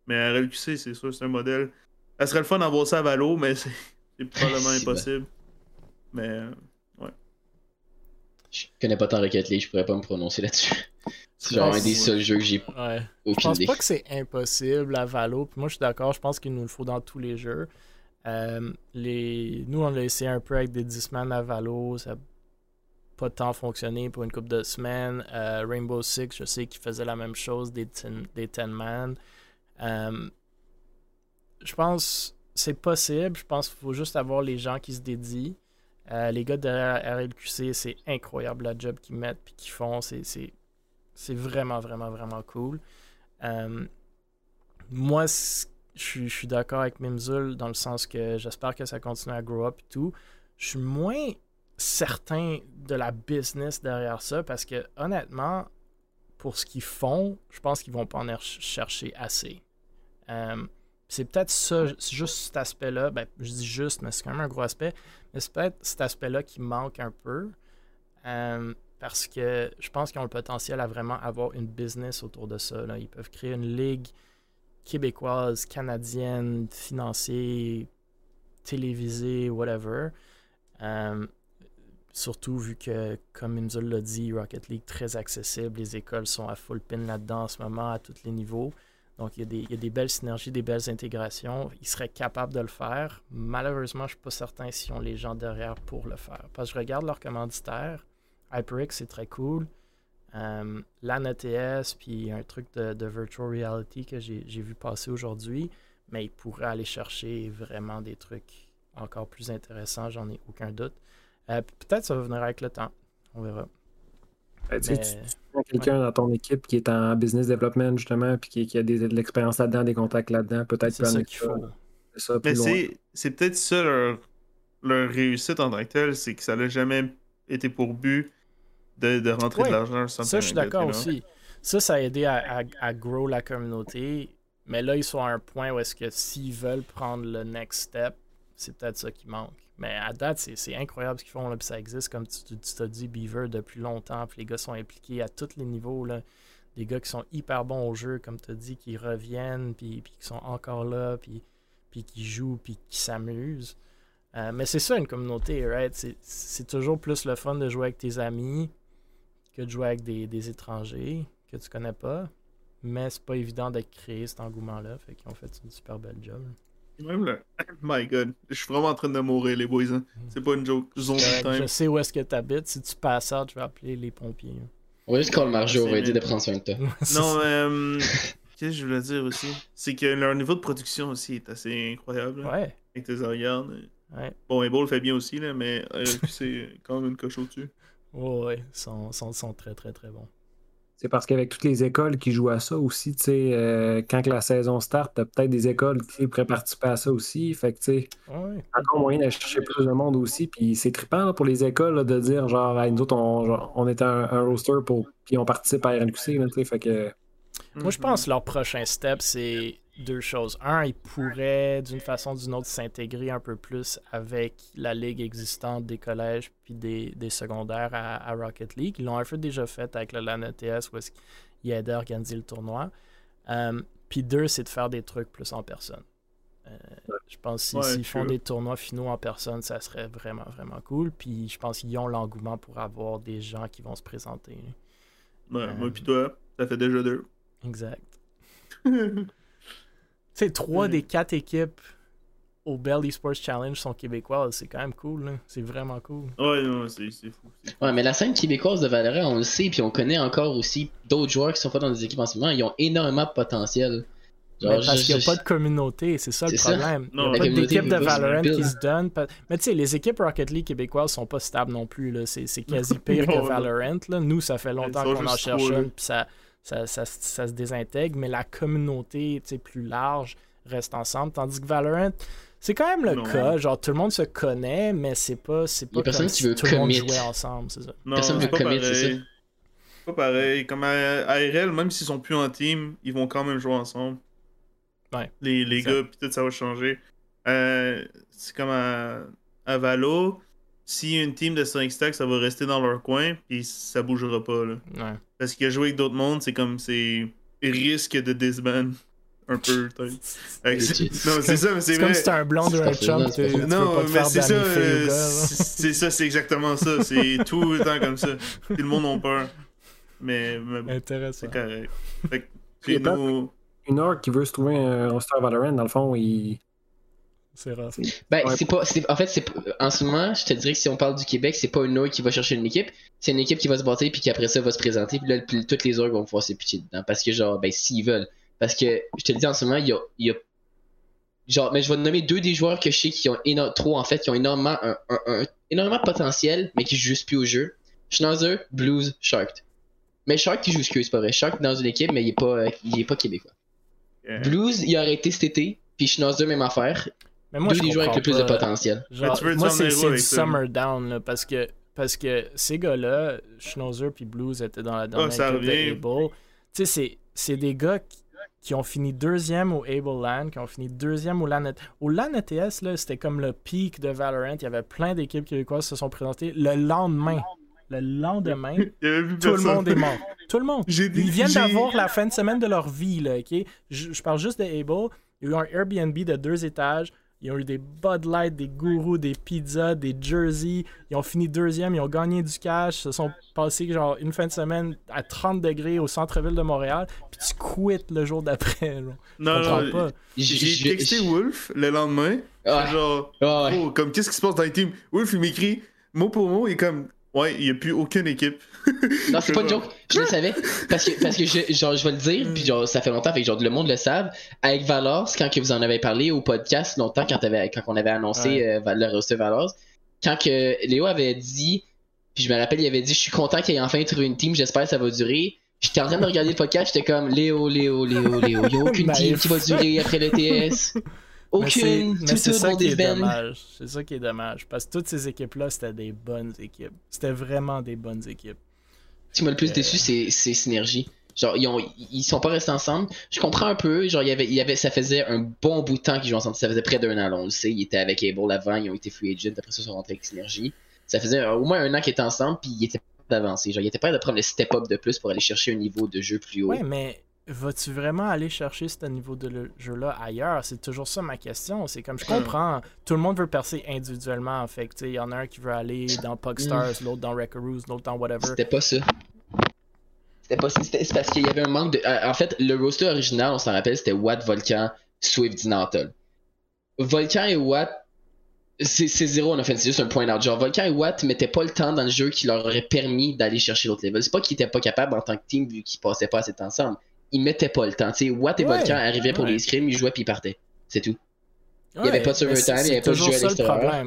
Mais RLQC, c'est sûr, c'est un modèle. Ça serait le fun d'avoir ça à Valo, mais c'est probablement impossible. Bon. Mais ouais. Je connais pas tant Rocket League, je pourrais pas me prononcer là-dessus. C'est genre un des seuls jeux que j'ai aucune idée. Je pense pas que c'est impossible à Valo, puis moi je suis d'accord, je pense qu'il nous le faut dans tous les jeux. Nous, on l'a essayé un peu avec des 10 man à Valo. Ça n'a pas tant fonctionné pour une couple de semaines. Rainbow Six, je sais qu'ils faisaient la même chose, des 10 man. Je pense que c'est possible. Je pense qu'il faut juste avoir les gens qui se dédient. Les gars de RLQC, c'est incroyable la job qu'ils mettent et qu'ils font. C'est vraiment, vraiment, vraiment cool. Moi, je suis d'accord avec Mimzul dans le sens que j'espère que ça continue à grow up et tout. Je suis moins certain de la business derrière ça parce que honnêtement, pour ce qu'ils font, je pense qu'ils vont pas en chercher assez. C'est peut-être ça, juste cet aspect-là, ben, je dis juste, mais c'est quand même un gros aspect, mais c'est peut-être cet aspect-là qui manque un peu, parce que je pense qu'ils ont le potentiel à vraiment avoir une business autour de ça, là. Ils peuvent créer une ligue québécoise, canadienne, financée, télévisée, whatever, surtout vu que, comme Imzul l'a dit, Rocket League très accessible, les écoles sont à full pin là-dedans en ce moment, à tous les niveaux. Donc, il y a des belles synergies, des belles intégrations. Ils seraient capables de le faire. Malheureusement, je ne suis pas certain s'ils ont les gens derrière pour le faire. Parce que je regarde leurs commanditaires. HyperX, c'est très cool. LAN ETS, puis un truc de virtual reality que j'ai vu passer aujourd'hui. Mais ils pourraient aller chercher vraiment des trucs encore plus intéressants, j'en ai aucun doute. Peut-être ça va venir avec le temps. On verra. Tu as quelqu'un dans ton équipe qui est en business development, justement, puis qui a de l'expérience là-dedans, des contacts là-dedans, peut-être c'est ça qu'il faut. Mais c'est peut-être ça leur réussite en tant que telle, c'est que ça n'a jamais été pour but de rentrer de l'argent. Ça, je suis d'accord aussi. Ça a aidé à grow la communauté, mais là, ils sont à un point où est-ce que s'ils veulent prendre le next step, c'est peut-être ça qui manque. Mais à date, c'est incroyable ce qu'ils font, là, puis ça existe, comme tu t'as dit, Beaver, depuis longtemps, puis les gars sont impliqués à tous les niveaux, là. Des gars qui sont hyper bons au jeu, comme tu as dit, qui reviennent, puis qui sont encore là, puis qui jouent, puis qui s'amusent. Mais c'est ça, une communauté, right? C'est toujours plus le fun de jouer avec tes amis que de jouer avec des étrangers que tu connais pas, mais c'est pas évident de créer cet engouement-là, fait qu'ils ont fait une super belle job, là. Même là, my god, je suis vraiment en train de mourir, les boys. Hein. C'est pas une joke. Je sais où est-ce que t'habites. Si tu passes out, je vais appeler les pompiers. Hein. Oui, juste qu'on le marge aurait dit de prendre soin de toi. Non, qu'est-ce que je voulais dire aussi? C'est que leur niveau de production aussi est assez incroyable. Là, ouais. Avec tes regards. Ouais. Bon, Able le fait bien aussi, là, mais c'est quand même une coche au-dessus. Oh, ouais, ils sont très très très bons. C'est parce qu'avec toutes les écoles qui jouent à ça aussi, tu sais, quand la saison start, t'as peut-être des écoles qui pourraient participer à ça aussi. Fait que, tu sais, encore moyen de chercher plus de monde aussi. Puis c'est trippant là, pour les écoles là, de dire, genre, hey, nous autres, on est un roster puis on participe à RLQC. Là, fait que... Moi, je pense que leur prochain step, c'est deux choses. Un, ils pourraient, d'une façon ou d'une autre, s'intégrer un peu plus avec la ligue existante des collèges puis des secondaires à Rocket League. Ils l'ont un peu déjà fait avec le LAN ETS où ils aidaient à organiser le tournoi. Puis deux, c'est de faire des trucs plus en personne. Je pense que s'ils font des tournois finaux en personne, ça serait vraiment, vraiment cool. Puis je pense qu'ils ont l'engouement pour avoir des gens qui vont se présenter. Ouais, moi puis toi, ça fait déjà deux. Exact. C'est 3 des 4 équipes au Bell Esports Challenge sont québécoises. C'est quand même cool, là. C'est vraiment cool. Ouais, non, c'est fou. Ouais, mais la scène québécoise de Valorant, on le sait, puis on connaît encore aussi d'autres joueurs qui sont pas dans des équipes en ce moment. Ils ont énormément de potentiel. Genre, mais parce qu'il n'y a pas de communauté, c'est ça le problème. Il n'y a pas d'équipe de Valorant qui se donne. Mais tu sais, les équipes Rocket League québécoises sont pas stables non plus, là. C'est quasi pire que Valorant, là. Nous, ça fait longtemps qu'on en cherche une, puis ça se désintègre, mais la communauté plus large reste ensemble. Tandis que Valorant, c'est quand même le cas. Genre, tout le monde se connaît, mais c'est pas comme si tout le monde jouait ensemble. C'est ça. Non, c'est pas pareil. C'est pas pareil. Comme à ARL, même s'ils sont plus en team, ils vont quand même jouer ensemble. Ouais, les gars, puis tout ça va changer. C'est comme à Valo. S'il y a une team de 5 stacks, ça va rester dans leur coin et ça bougera pas. Là. Ouais. Parce que jouer avec d'autres mondes, c'est comme c'est risque de disband. Un peu. C'est ça, mais c'est vrai. Comme si t'es un blond ou un chump. Non, mais c'est ça. C'est exactement ça. C'est tout le temps comme ça. Tout le monde a peur. Mais bon, intéressant. C'est correct. Fait que, puis nous... Une orgue qui veut se trouver un roster Valorant, dans le fond, il. C'est rare. Ben, ouais. En ce moment, je te dirais que si on parle du Québec, c'est pas une orgue qui va chercher une équipe, c'est une équipe qui va se battre puis qui après ça va se présenter, puis là, toutes les orgues vont pouvoir se pitcher dedans. Parce que, genre, ben, s'ils veulent. Parce que, je te le dis, en ce moment, il y a. Genre, mais je vais nommer deux des joueurs que je sais qui ont énormément de potentiel, mais qui jouent juste plus au jeu. Schnauzer, Blues, Shark. Mais Shark qui joue ce que c'est pas vrai. Shark dans une équipe, mais il est pas québécois. Yeah. Blues, il a arrêté cet été, puis Schnauzer, même affaire. Mais moi, deux des joueurs avec le plus de potentiel. Genre, moi, c'est du Summer Down, là, parce que ces gars-là, Schnauzer puis Blues étaient dans la dernière équipe de Able. Tu sais, c'est des gars qui ont fini deuxième au Able LAN, qui ont fini deuxième au LAN ETS. Au LAN ETS, là, c'était comme le pic de Valorant. Il y avait plein d'équipes québécoises qui se sont présentées le lendemain. Le lendemain, tout le monde est mort. Tout le monde. Ils viennent d'avoir la fin de semaine de leur vie, là, ok? Je parle juste de Able. Il y a eu un Airbnb de 2 étages. Ils ont eu des Bud Light, des gourous, des pizzas, des jerseys. Ils ont fini deuxième, ils ont gagné du cash. Ils se sont passés genre une fin de semaine à 30 degrés au centre-ville de Montréal. Puis tu quittes le jour d'après. Non. J'ai texté Wolf le lendemain. Ah. Genre, comme qu'est-ce qui se passe dans les teams? Wolf, il m'écrit mot pour mot et comme... Ouais, il n'y a plus aucune équipe. Non, c'est pas une joke. Je le savais. Parce que je vais le dire, puis genre, ça fait longtemps, fait que genre, le monde le savent. Avec Valors, quand que vous en avez parlé au podcast, longtemps, quand on avait annoncé le roster Valors, quand que Léo avait dit, puis je me rappelle, il avait dit « Je suis content qu'il ait enfin trouvé une team, j'espère que ça va durer. » J'étais en train de regarder le podcast, j'étais comme « Léo, il n'y a aucune team qui va durer après l'ETS. » Aucune, mais c'est ça qui est dommage. C'est ça qui est dommage. Parce que toutes ces équipes-là, c'était des bonnes équipes. C'était vraiment des bonnes équipes. Ce qui m'a le plus déçu, c'est Synergy. Genre, ils sont pas restés ensemble. Je comprends un peu. Genre, ça faisait un bon bout de temps qu'ils jouaient ensemble. Ça faisait près d'un an, on le sait. Ils étaient avec Able avant, ils ont été free agent. Après ça, ils sont rentrés avec Synergy. Ça faisait au moins un an qu'ils étaient ensemble, puis ils étaient pas avancés. Genre, ils étaient pas de prendre le step-up de plus pour aller chercher un niveau de jeu plus haut. Ouais, mais... vas-tu vraiment aller chercher ce niveau de jeu-là ailleurs? C'est toujours ça ma question. C'est comme, je comprends, tout le monde veut percer individuellement. Fait que, il y en a un qui veut aller dans Pugstars, l'autre dans Recaroos, l'autre dans whatever. C'était pas ça. C'est parce qu'il y avait un manque de... En fait, le roster original, on s'en rappelle, c'était Watt, Volcan, Swift, Antol. Volcan et Watt, c'est zéro en offense, c'est juste un point out. Genre, Volcan et Watt mettaient pas le temps dans le jeu qui leur aurait permis d'aller chercher l'autre level. C'est pas qu'ils étaient pas capables en tant que team vu qu'ils passaient pas assez de temps ensemble. Ils mettaient pas le temps. Tu sais, Watt et Volcan arrivaient pour les scrims, ils jouaient puis ils partaient. C'est tout. Il n'y avait pas de server time, il n'y avait pas de jeu à l'extérieur.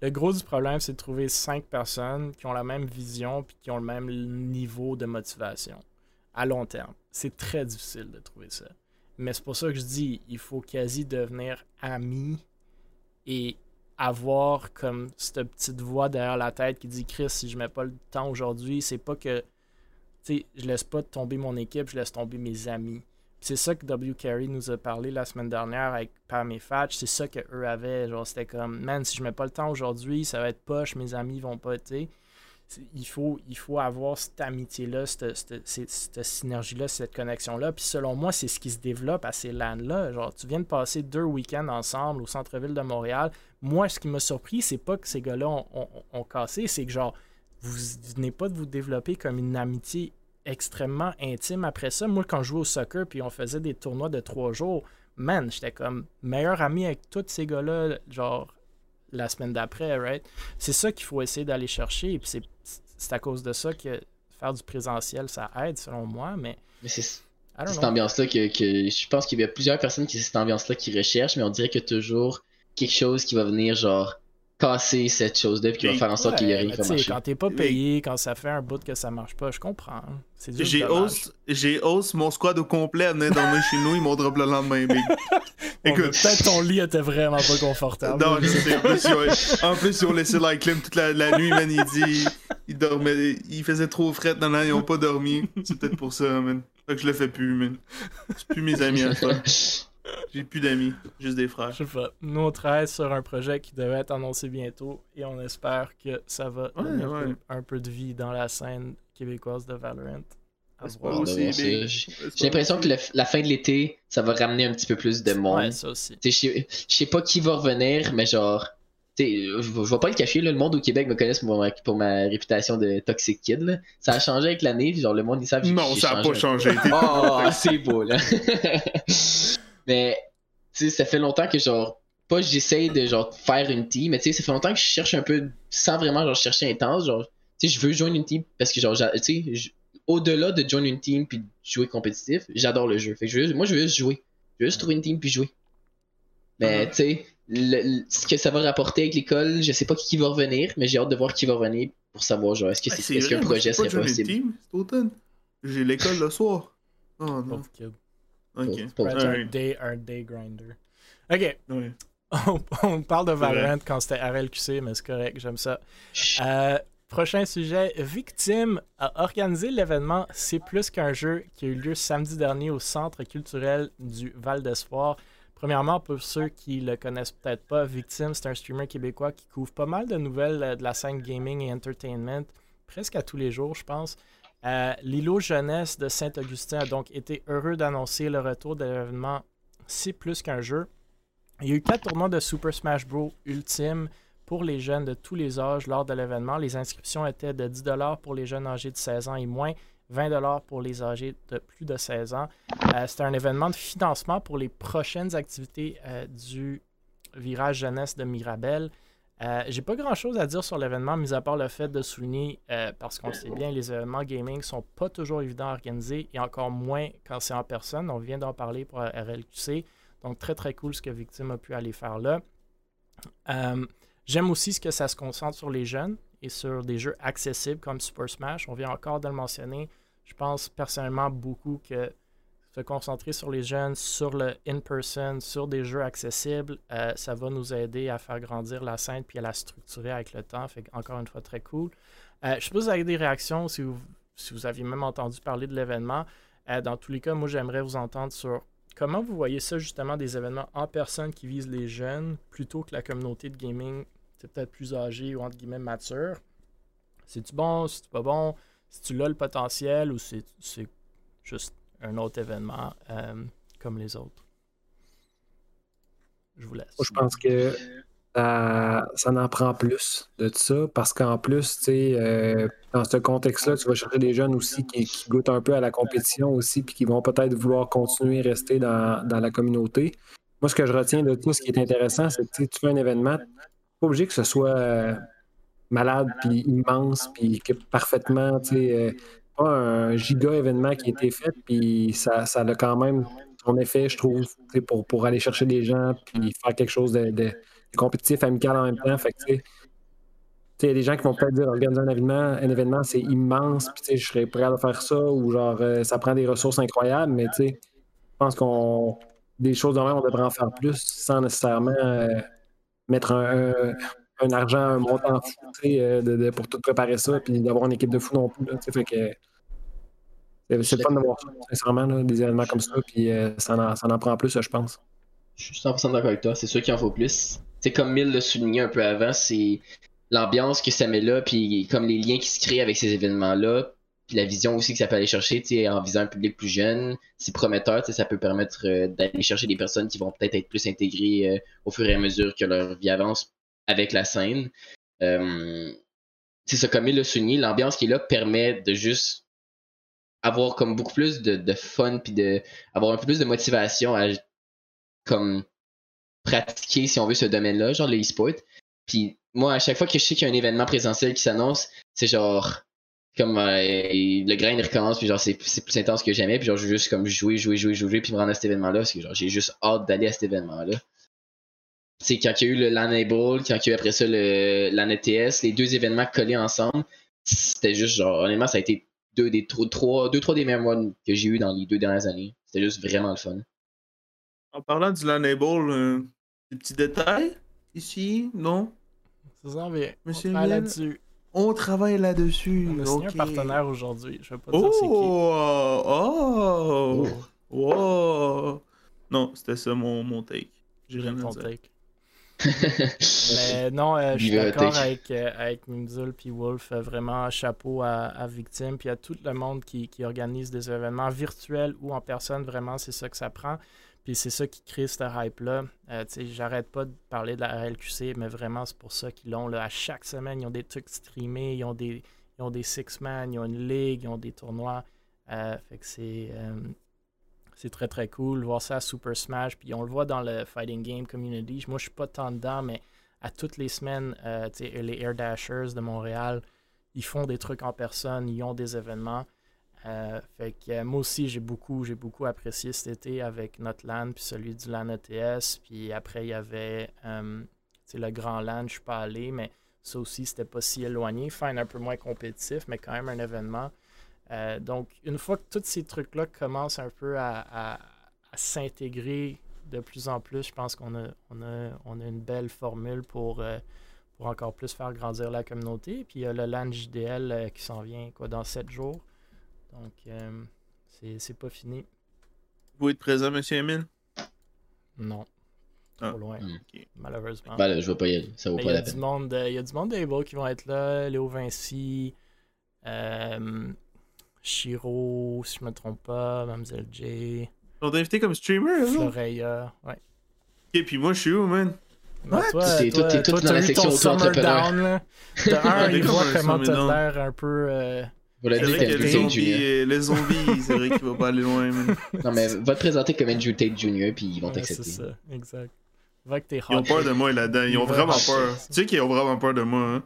Le gros du problème, c'est de trouver 5 personnes qui ont la même vision puis qui ont le même niveau de motivation à long terme. C'est très difficile de trouver ça. Mais c'est pour ça que je dis, il faut quasi devenir ami et avoir comme cette petite voix derrière la tête qui dit « Chris, si je mets pas le temps aujourd'hui, c'est pas que... » T'sais, je laisse pas tomber mon équipe, je laisse tomber mes amis. Puis c'est ça que W. Carey nous a parlé la semaine dernière avec Pam et Fatch. C'est ça qu'eux avaient. Genre, c'était comme, man, si je mets pas le temps aujourd'hui, ça va être poche, mes amis vont pas, tu sais. Il faut avoir cette amitié-là, cette synergie-là, cette connexion-là. Puis selon moi, c'est ce qui se développe à ces LAN-là. Genre, tu viens de passer 2 week-ends ensemble au centre-ville de Montréal. Moi, ce qui m'a surpris, c'est pas que ces gars-là ont cassé, c'est que genre, vous venez pas de vous développer comme une amitié extrêmement intime après ça. Moi, quand je jouais au soccer puis on faisait des tournois de 3 jours, man, j'étais comme meilleur ami avec tous ces gars-là, genre la semaine d'après, right? C'est ça qu'il faut essayer d'aller chercher. Puis c'est à cause de ça que faire du présentiel, ça aide selon moi, mais c'est cette ambiance-là que je pense qu'il y a plusieurs personnes qui c'est cette ambiance-là qui recherchent, mais on dirait que toujours quelque chose qui va venir genre casser cette chose-là puis qui va faire en sorte qu'il y a rien qui va marcher. Quand t'es pas payé, quand ça fait un bout que ça marche pas, je comprends. C'est juste J'ai hausse mon squad au complet à venir dormir chez nous, ils m'ont drop le lendemain. Mais... Écoute... Peut-être ton lit était vraiment pas confortable. Non, je sais. En plus, ils ont laissé l'air clim toute la nuit, man. Il dormait, il faisait trop fret, non, ils ont pas dormi. C'est peut-être pour ça, man. Fait que je le fais plus, man. C'est plus mes amis à toi. J'ai plus d'amis, juste des frères. Je sais pas. Nous, on travaille sur un projet qui devait être annoncé bientôt et on espère que ça va donner un peu de vie dans la scène québécoise de Valorant. J'ai l'impression que la fin de l'été, ça va ramener un petit peu plus de monde. Ouais, ça aussi. Je sais pas qui va revenir, mais genre... Je vais pas le cacher, là, le monde au Québec me connaisse pour ma réputation de Toxic Kid. Là. Ça a changé avec l'année, genre le monde, ils savent... Non, ça a pas changé. Oh, c'est beau, là. Mais, tu sais, ça fait longtemps que, genre, pas j'essaye de genre faire une team, mais tu sais, ça fait longtemps que je cherche un peu sans vraiment genre chercher intense, genre tu sais, je veux joindre une team parce que genre tu sais, au-delà de joindre une team puis jouer compétitif, j'adore le jeu. Fait que je veux juste jouer. Je veux juste trouver une team puis jouer. Mais tu sais, ce que ça va rapporter avec l'école, je sais pas qui va revenir, mais j'ai hâte de voir qui va revenir pour savoir genre est-ce que c'est est-ce qu'un projet serait possible. J'ai l'école le soir. Oh non. Okay. Un day grinder. Ok. Oui. On parle de Valorant quand c'était RLQC, mais c'est correct, j'aime ça. Prochain sujet, Victime a organisé l'événement C'est plus qu'un jeu qui a eu lieu samedi dernier au Centre culturel du Val-d'Espoir. Premièrement, pour ceux qui ne le connaissent peut-être pas, Victime, c'est un streamer québécois qui couvre pas mal de nouvelles de la scène gaming et entertainment, presque à tous les jours, je pense. L'îlot jeunesse de Saint-Augustin a donc été heureux d'annoncer le retour de l'événement C'est plus qu'un jeu. Il y a eu 4 tournois de Super Smash Bros. Ultime pour les jeunes de tous les âges lors de l'événement. Les inscriptions étaient de 10$ pour les jeunes âgés de 16 ans et moins, 20$ pour les âgés de plus de 16 ans. C'était un événement de financement pour les prochaines activités du virage jeunesse de Mirabel. J'ai pas grand-chose à dire sur l'événement, mis à part le fait de souligner, parce qu'on sait bien, les événements gaming sont pas toujours évidents à organiser, et encore moins quand c'est en personne. On vient d'en parler pour RLQC. Donc, très, très cool ce que Victime a pu aller faire là. J'aime aussi ce que ça se concentre sur les jeunes et sur des jeux accessibles comme Super Smash. On vient encore de le mentionner. Je pense personnellement beaucoup que se concentrer sur les jeunes, sur le in-person, sur des jeux accessibles, ça va nous aider à faire grandir la scène puis à la structurer avec le temps. Fait encore une fois, très cool. Je suppose que vous avez des réactions si vous aviez même entendu parler de l'événement. Dans tous les cas, moi, j'aimerais vous entendre sur comment vous voyez ça, justement, des événements en personne qui visent les jeunes plutôt que la communauté de gaming, c'est peut-être plus âgée ou entre guillemets mature. C'est-tu bon? C'est-tu pas bon? C'est-tu là le potentiel ou c'est juste un autre événement comme les autres? Je vous laisse. Moi, je pense que ça en prend plus de ça parce qu'en plus, tu sais, dans ce contexte-là, tu vas chercher des jeunes aussi qui goûtent un peu à la compétition aussi puis qui vont peut-être vouloir continuer à rester dans la communauté. Moi, ce que je retiens de tout, ce qui est intéressant, c'est que tu fais un événement, tu n'es pas obligé que ce soit malade puis immense puis parfaitement, tu sais, pas un giga événement qui a été fait puis ça a quand même son effet, je trouve, pour aller chercher des gens puis faire quelque chose de compétitif, amical en même temps. Fait que, il y a des gens qui vont peut-être dire organiser un événement c'est immense, puis je serais prêt à faire ça, ou genre ça prend des ressources incroyables, mais je pense qu'on des choses de même, on devrait en faire plus sans nécessairement mettre un argent, un montant fou pour tout préparer ça, puis d'avoir une équipe de fous non plus. Là, fait que, c'est le fun d'avoir ça, sincèrement, là, des événements comme ça, puis ça en prend plus, je pense. Je suis 100% d'accord avec toi, c'est sûr qu'il en faut plus. C'est comme Mille le soulignait un peu avant, c'est l'ambiance que ça met là, puis comme les liens qui se créent avec ces événements-là, puis la vision aussi que ça peut aller chercher en visant un public plus jeune, c'est prometteur, ça peut permettre d'aller chercher des personnes qui vont peut-être être plus intégrées au fur et à mesure que leur vie avance avec la scène. C'est ça, comme Mille le soulignait, l'ambiance qui est là permet de juste avoir comme beaucoup plus de fun, puis d'avoir un peu plus de motivation à comme pratiquer, si on veut, ce domaine-là, genre le e-sport. Puis moi, à chaque fois que je sais qu'il y a un événement présentiel qui s'annonce, c'est genre comme le grain recommence, puis genre c'est plus intense que jamais, puis genre je veux juste comme jouer, puis me rendre à cet événement-là, parce que genre j'ai juste hâte d'aller à cet événement-là. C'est quand il y a eu le LAN Able, quand il y a eu après ça le LAN ETS, les deux événements collés ensemble, c'était juste genre, honnêtement, ça a été trois des meilleurs mois que j'ai eu dans les 2 dernières années. C'était juste vraiment le fun. En parlant du LAN Able, des petits détails ici, non? Ça s'en vient. On travaille là-dessus. On a signé un partenaire aujourd'hui. Je ne vais pas dire c'est qui. Non, c'était ça mon take. J'ai rien à dire. Take. Mais non, je suis d'accord avec Mimzul puis Wolf. Vraiment, chapeau à Victime puis à tout le monde qui organise des événements virtuels ou en personne. Vraiment, c'est ça que ça prend. Puis c'est ça qui crée cette hype-là. J'arrête pas de parler de la RLQC, mais vraiment, c'est pour ça qu'ils l'ont. Là, à chaque semaine, ils ont des trucs streamés, ils ont des six-man, ils ont une ligue, ils ont des tournois. Fait que C'est très très cool voir ça à Super Smash. Puis on le voit dans le fighting game community. Moi, je suis pas tant dedans, mais à toutes les semaines, les Air Dashers de Montréal, ils font des trucs en personne, ils ont des événements. Fait que moi aussi, j'ai beaucoup apprécié cet été avec notre LAN, puis celui du LAN ETS. Puis après, il y avait le grand LAN, je suis pas allé, mais ça aussi, c'était pas si éloigné. Enfin, un peu moins compétitif, mais quand même un événement. Donc, une fois que tous ces trucs-là commencent un peu à s'intégrer de plus en plus, je pense qu'on a une belle formule pour encore plus faire grandir la communauté. Puis il y a le LAN JDL qui s'en vient quoi, dans 7 jours. Donc, c'est pas fini. Vous êtes présent, monsieur Emile? Non. Trop loin. Okay. Malheureusement. Ben là, je vais pas y aller. Ça vaut pas la peine. Il y a du monde d'Able qui vont être là. Léo Vinci, Shiro, si je me trompe pas, Mademoiselle J. Ils sont invités comme streamer, Floreya, ouais. Ok, puis moi, je suis où, man? Non, toi, dans la section auto-entrepreneur. De un, il voit comment t'as l'air un peu... Voilà, c'est vrai que les zombies, c'est vrai qu'il va pas aller loin. Man. Non, mais va te présenter comme Andrew Tate Jr. puis ils vont t'accepter. C'est ça, exact. Va que t'es hot. Ils ont peur de moi là-dedans, ils ont vraiment peur. Tu sais qu'ils ont vraiment peur de moi, hein.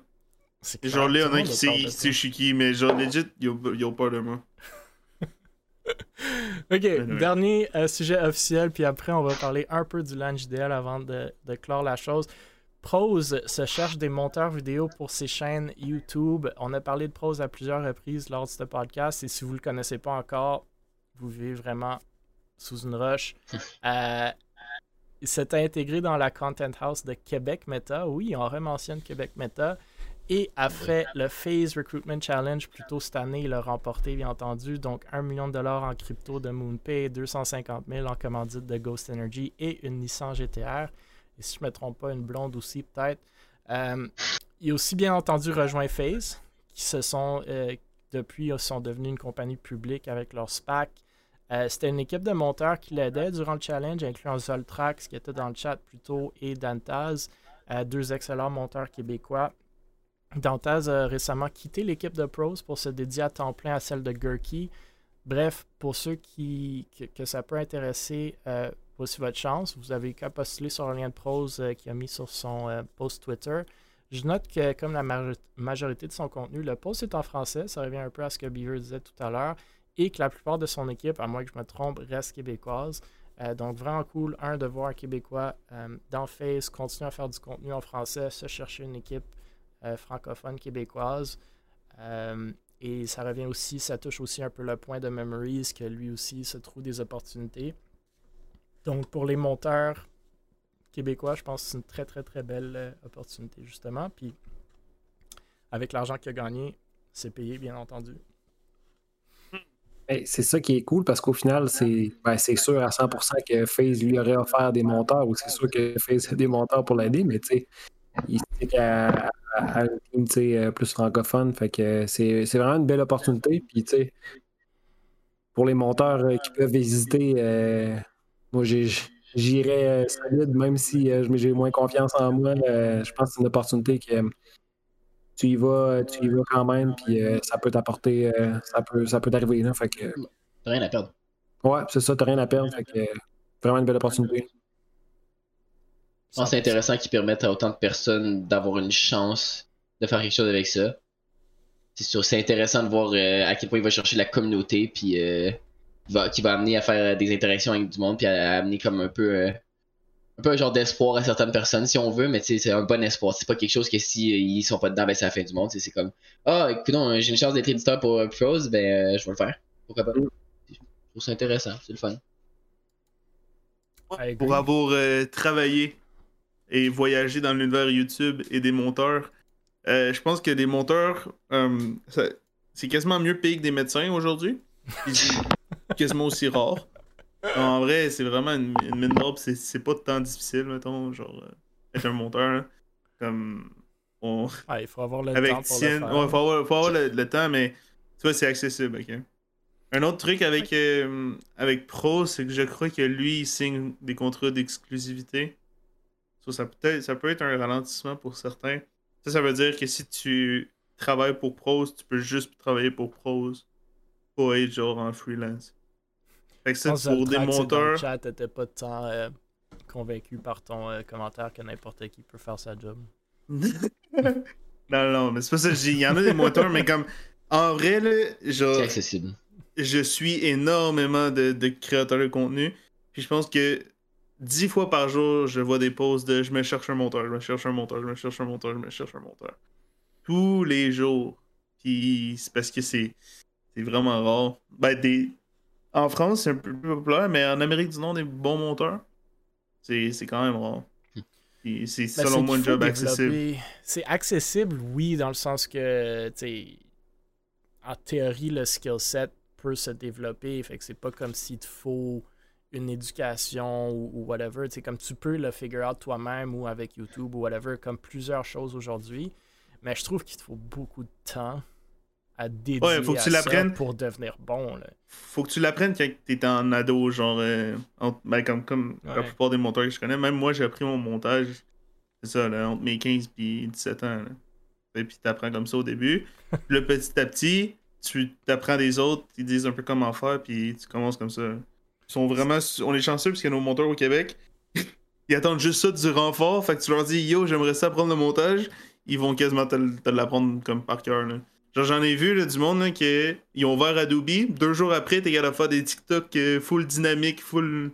C'est genre là, on a qui sait Chiki, mais genre legit, ils ont peur de moi. Ok, dernier sujet officiel, puis après on va parler un peu du LAN JDL avant de clore la chose. Prose se cherche des monteurs vidéo pour ses chaînes YouTube. On a parlé de Prose à plusieurs reprises lors de ce podcast. Et si vous ne le connaissez pas encore, vous vivez vraiment sous une roche. Il s'est intégré dans la Content House de Québec Meta. Oui, on rementionne Québec Meta. Et après le Phase Recruitment Challenge, plus tôt cette année, il a remporté, bien entendu. Donc, $1 million en crypto de MoonPay, 250 000 en commandite de Ghost Energy et une Nissan GTR. Et si je ne me trompe pas, une blonde aussi peut-être. Il a aussi bien entendu rejoint FaZe, qui sont devenus une compagnie publique avec leur SPAC. C'était une équipe de monteurs qui l'aidait durant le challenge, incluant Zoltrax, qui était dans le chat plus tôt, et Dantaz, deux excellents monteurs québécois. Dantaz a récemment quitté l'équipe de Pros pour se dédier à temps plein à celle de Gurky. Bref, pour ceux que ça peut intéresser... voici votre chance. Vous avez qu'à postuler sur un lien de Prose qu'il a mis sur son post Twitter. Je note que, comme la majorité de son contenu, le post est en français. Ça revient un peu à ce que Beaver disait tout à l'heure. Et que la plupart de son équipe, à moins que je me trompe, reste québécoise. Donc, vraiment cool, de voir un Québécois dans FaZe continuer à faire du contenu en français, se chercher une équipe francophone québécoise. Et ça revient aussi, ça touche aussi un peu le point de Memories, que lui aussi se trouve des opportunités. Donc, pour les monteurs québécois, je pense que c'est une très, très, très belle opportunité, justement. Puis, avec l'argent qu'il a gagné, c'est payé, bien entendu. Hey, c'est ça qui est cool, parce qu'au final, c'est sûr à 100% que FaZe lui aurait offert des monteurs, ou c'est sûr que FaZe a des monteurs pour l'aider, mais tu sais, il sait qu'à une team, plus francophone, fait que c'est vraiment une belle opportunité. Puis, tu sais, pour les monteurs qui peuvent visiter... moi, j'irais solide, même si j'ai moins confiance en moi. Je pense que c'est une opportunité que tu y vas quand même, puis ça peut t'apporter, ça peut t'arriver là. Fait que t'as rien à perdre. Ouais, c'est ça, t'as rien à perdre. Fait que vraiment une belle opportunité. Je pense que c'est intéressant qu'ils permettent à autant de personnes d'avoir une chance de faire quelque chose avec ça. C'est sûr, c'est intéressant de voir à quel point il va chercher la communauté, puis. Qui va amener à faire des interactions avec du monde, puis à amener comme un peu un genre d'espoir à certaines personnes, si on veut, mais c'est un bon espoir. C'est pas quelque chose que si ils sont pas dedans, ben c'est la fin du monde. C'est comme écoute, j'ai une chance d'être éditeur pour Pros, ben je vais le faire. Pourquoi pas? Je trouve ça intéressant, c'est le fun. Pour avoir travaillé et voyagé dans l'univers YouTube et des monteurs, je pense que des monteurs, c'est quasiment mieux payé que des médecins aujourd'hui. Quasiment aussi rare. En vrai, c'est vraiment une mine d'or, c'est pas tant difficile, mettons, genre être un monteur. Hein. Comme on... Ah, il faut avoir le temps pour le faire. Ouais, faut avoir le temps, mais tu vois, c'est accessible, ok. Un autre truc avec Pro, c'est que je crois que lui, il signe des contrats d'exclusivité. Ça peut être un ralentissement pour certains. Ça veut dire que si tu travailles pour Pro, tu peux juste travailler pour Pro. Pour être genre en freelance. Fait que c'est pour des monteurs. Le chat n'était pas tant convaincu par ton commentaire que n'importe qui peut faire sa job. Non, mais c'est pas ça que je dis. Il y en a des monteurs, mais comme. En vrai, là, genre. C'est accessible. Je suis énormément de créateurs de contenu. Puis je pense que 10 fois par jour, je vois des posts de je me cherche un monteur, je me cherche un monteur, je me cherche un monteur, je me cherche un monteur. Tous les jours. Puis c'est parce que c'est vraiment rare. Ben, en France, c'est un peu plus populaire, mais en Amérique du Nord, des bons monteurs, c'est quand même rare. Puis c'est selon moi un job accessible. C'est accessible, oui, dans le sens que, tu sais, en théorie, le skill set peut se développer. Fait que c'est pas comme s'il te faut une éducation ou whatever. T'sais, comme tu peux le figure out toi-même ou avec YouTube ou whatever, comme plusieurs choses aujourd'hui. Mais je trouve qu'il te faut beaucoup de temps à dédier faut que tu l'apprennes pour devenir bon. Là. Faut que tu l'apprennes quand t'es en ado, genre comme la plupart des monteurs que je connais. Même moi, j'ai appris mon montage, c'est ça, là, entre mes 15 et 17 ans. Là. Et puis t'apprends comme ça au début. Puis petit à petit, tu t'apprends des autres, ils disent un peu comment faire, puis tu commences comme ça. Ils sont vraiment... On est chanceux parce que nos monteurs au Québec, ils attendent juste ça du renfort. Fait que tu leur dis « Yo, j'aimerais ça apprendre le montage », ils vont quasiment te l'apprendre comme par cœur. Là. Genre, j'en ai vu là, du monde là, qu'ils ont ouvert Adobe, 2 jours après, t'es capable de faire des TikTok full dynamique, full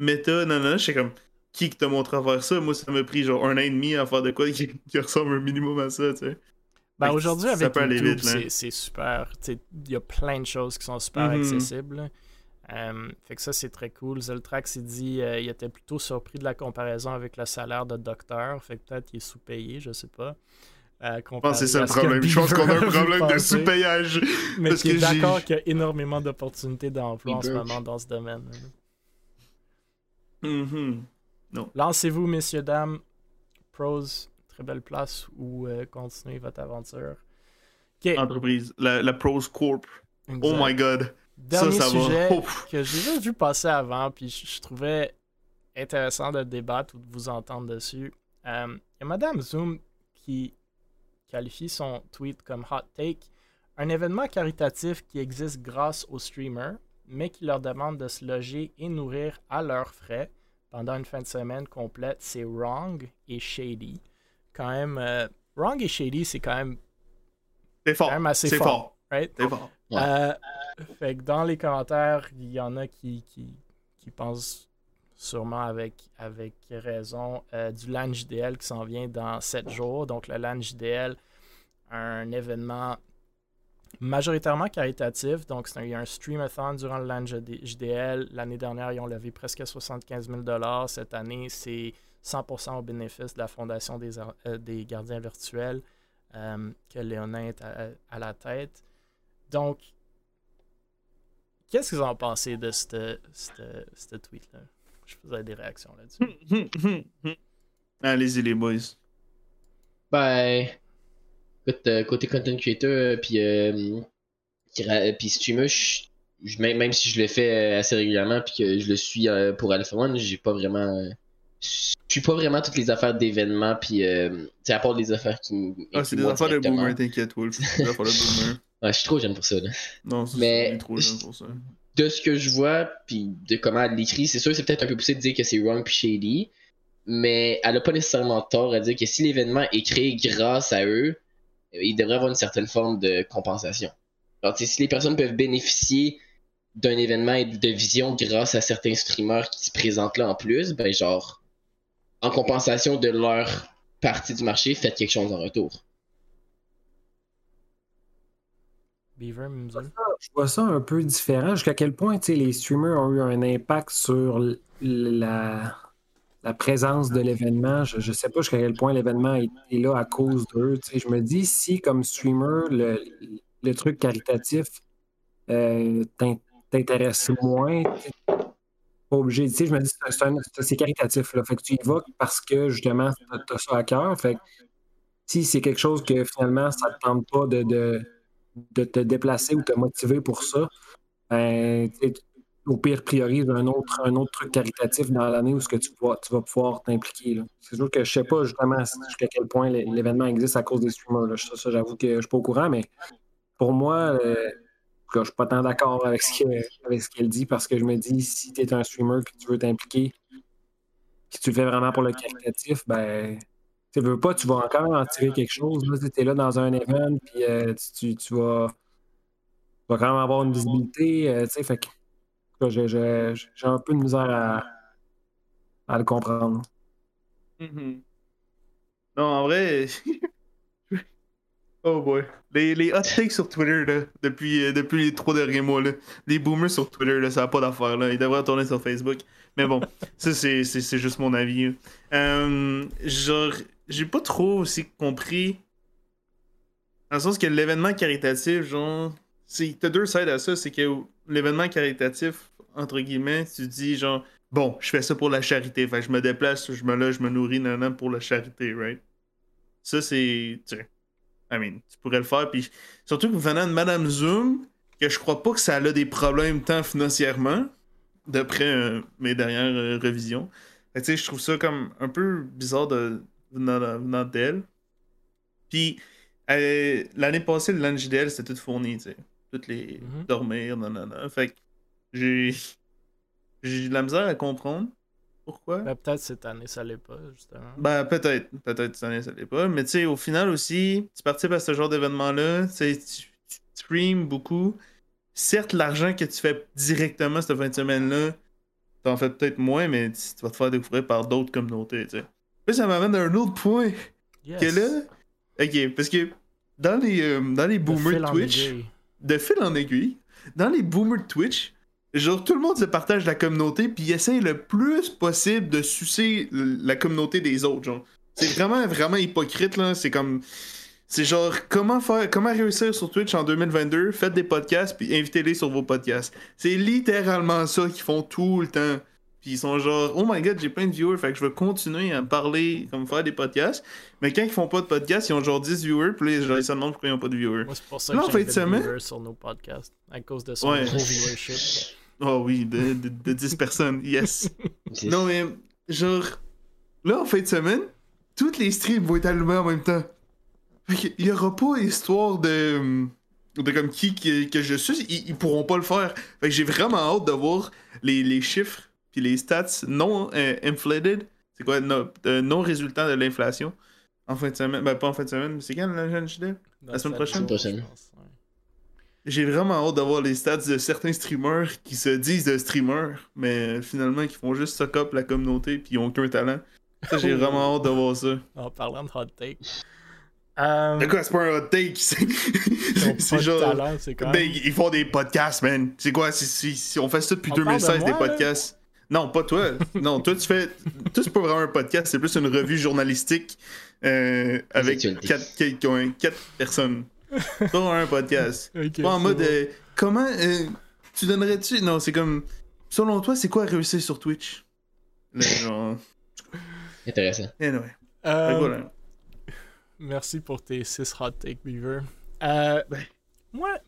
méta, nanana. Je sais comme... Qui t'a montré à faire ça? Moi, ça m'a pris genre 1 an et demi à faire de quoi qui ressemble un minimum à ça, tu sais. Ben aujourd'hui, avec YouTube, c'est super. Il y a plein de choses qui sont super accessibles. Fait que ça, c'est très cool. Zeltrax, il dit il était plutôt surpris de la comparaison avec le salaire de docteur. Fait que peut-être qu'il est sous-payé, je sais pas. Je pense que c'est ça le problème. Je pense qu'on a un problème de sous-payage. Mais je suis d'accord qu'il y a énormément d'opportunités d'emploi en ce moment dans ce domaine. Lancez-vous, messieurs, dames. Pros, très belle place où continuez votre aventure. Okay. Entreprise, la Pros Corp. Exact. Oh my god. Dernier sujet va. Que j'ai déjà vu passer avant, puis je trouvais intéressant de débattre ou de vous entendre dessus. Il y a Madame Zoom qui qualifie son tweet comme hot take. Un événement caritatif qui existe grâce aux streamers, mais qui leur demande de se loger et nourrir à leurs frais. Pendant une fin de semaine complète, c'est wrong et shady. Quand même, wrong et shady, c'est quand même. C'est fort. Quand même assez fort. Right? C'est fort. Ouais. Fait que dans les commentaires, il y en a qui pensent sûrement avec raison du LAN JDL qui s'en vient dans 7 jours. Donc, le LAN JDL, un événement majoritairement caritatif, donc il y a un streamathon durant le LAN JDL. L'année dernière, ils ont levé presque 75 000 $. Cette année, c'est 100% au bénéfice de la Fondation des gardiens virtuels que Léonin est à la tête. Donc, qu'est-ce que vous en pensez de ce tweet-là? Je vous ai des réactions là-dessus. Allez-y, les boys. Bye. Côté content creator puis streamer, même si je le fais assez régulièrement puis que je le suis pour Alpha One, je suis pas vraiment toutes les affaires d'événements puis à part les affaires qui c'est des affaires de boomer, t'inquiète Wolf. Je suis trop jeune pour ça là. Non, mais trop jeune pour ça. De ce que je vois puis de comment elle l'écrit, c'est sûr c'est peut-être un peu poussé de dire que c'est wrong puis shady, mais elle a pas nécessairement tort à dire que si l'événement est créé grâce à eux, il devrait avoir une certaine forme de compensation. Alors, si les personnes peuvent bénéficier d'un événement et de vision grâce à certains streamers qui se présentent là en plus, ben genre, en compensation de leur partie du marché, faites quelque chose en retour. Je vois ça un peu différent. Jusqu'à quel point les streamers ont eu un impact sur la présence de l'événement, je sais pas jusqu'à quel point l'événement est là à cause d'eux. T'sais, je me dis, si comme streamer, le truc caritatif t'intéresse moins, t'es pas obligé. Je me dis, c'est caritatif. Là. Fait que tu y vas parce que, justement, t'as ça à cœur. Fait que si c'est quelque chose que, finalement, ça te tente pas de te déplacer ou te motiver pour ça, ben, au pire, priorise un autre truc caritatif dans l'année où ce que tu vas pouvoir t'impliquer. Là. C'est sûr que je sais pas justement jusqu'à quel point l'événement existe à cause des streamers. Là. Ça, j'avoue que je suis pas au courant, mais pour moi, Je ne suis pas tant d'accord avec ce qu'elle dit, parce que je me dis, si tu es un streamer et que tu veux t'impliquer, si tu le fais vraiment pour le qualitatif, ben, tu veux pas, tu vas quand même en tirer quelque chose. Tu es là dans un event, puis tu vas quand même avoir une visibilité. Fait que, j'ai un peu de misère à le comprendre. Mm-hmm. Non, en vrai... Oh boy. Les hot takes sur Twitter, là, depuis les 3 derniers mois, là. Les boomers sur Twitter, là, ça n'a pas d'affaire, là. Ils devraient tourner sur Facebook. Mais bon, ça, c'est juste mon avis. Hein. Genre, j'ai pas trop aussi compris. Dans le sens que l'événement caritatif, genre... T'as deux sides à ça, c'est que l'événement caritatif, entre guillemets, tu dis, genre, bon, je fais ça pour la charité. Fait que je me déplace, je me lève, je me nourris, nanana, pour la charité, right? Ça, c'est... I mean, tu pourrais le faire, puis surtout que venant de Madame Zoom, que je crois pas que ça a des problèmes tant financièrement, d'après mes dernières revisions. Tu sais, je trouve ça comme un peu bizarre venant d'elle. Puis l'année passée, le lunch d'elle, c'était tout fourni, tu sais. Toutes les dormir, nanana. Fait que j'ai de la misère à comprendre. Pourquoi? Ben, peut-être cette année ça l'est pas, justement. Ben peut-être cette année ça l'est pas, mais tu sais, au final aussi, tu participes à ce genre d'événement-là, tu streams beaucoup. Certes, l'argent que tu fais directement cette fin de semaine-là, t'en fais peut-être moins, mais tu vas te faire découvrir par d'autres communautés, tu sais. Puis ça m'amène à un autre point. Yes. Que là, ok, parce que dans les boomers de Twitch, de fil en aiguille, dans les boomers de Twitch, genre, tout le monde se partage la communauté, puis il essaie le plus possible de sucer la communauté des autres, genre. C'est vraiment, vraiment hypocrite, là. C'est comme... C'est genre, comment réussir sur Twitch en 2022? Faites des podcasts, puis invitez-les sur vos podcasts. C'est littéralement ça qu'ils font tout le temps. Puis ils sont genre, oh my god, j'ai plein de viewers, fait que je veux continuer à parler, comme faire des podcasts. Mais quand ils font pas de podcasts, ils ont genre 10 viewers, puis là, ils se demandent pourquoi ils ont pas de viewers. Moi, c'est pour ça que j'ai des viewers sur nos podcasts, à cause de son gros viewership. Oh oui, de 10 personnes, yes. Okay. Non mais, genre, là en fin de semaine, toutes les streams vont être allumés en même temps. Fait qu'il y aura pas histoire de comme que je suis, ils pourront pas le faire. Fait que j'ai vraiment hâte de voir les chiffres puis les stats non inflated. C'est quoi, non résultant de l'inflation en fin de semaine, ben pas en fin de semaine, mais c'est quand la semaine prochaine? J'ai vraiment hâte d'avoir les stats de certains streamers qui se disent de streamers, mais finalement qui font juste sock up la communauté puis ils ont aucun talent. Ça, j'ai vraiment hâte d'avoir ça. En parlant de hot take. De quoi, c'est pas un hot take? C'est genre. Talent, c'est quand même... Ils font des podcasts, man. C'est quoi? Si on fait ça depuis 2016, de moi, des podcasts. Non, pas toi. Non, toi, tu fais. Toi, c'est pas vraiment un podcast, c'est plus une revue journalistique avec 4 personnes. Pas un podcast. Okay, pas en mode comment tu donnerais-tu. Non, c'est comme. Selon toi, c'est quoi réussir sur Twitch? Là, genre. Intéressant. Anyway. Voilà. Merci pour tes 6 hot take, Beaver. Moi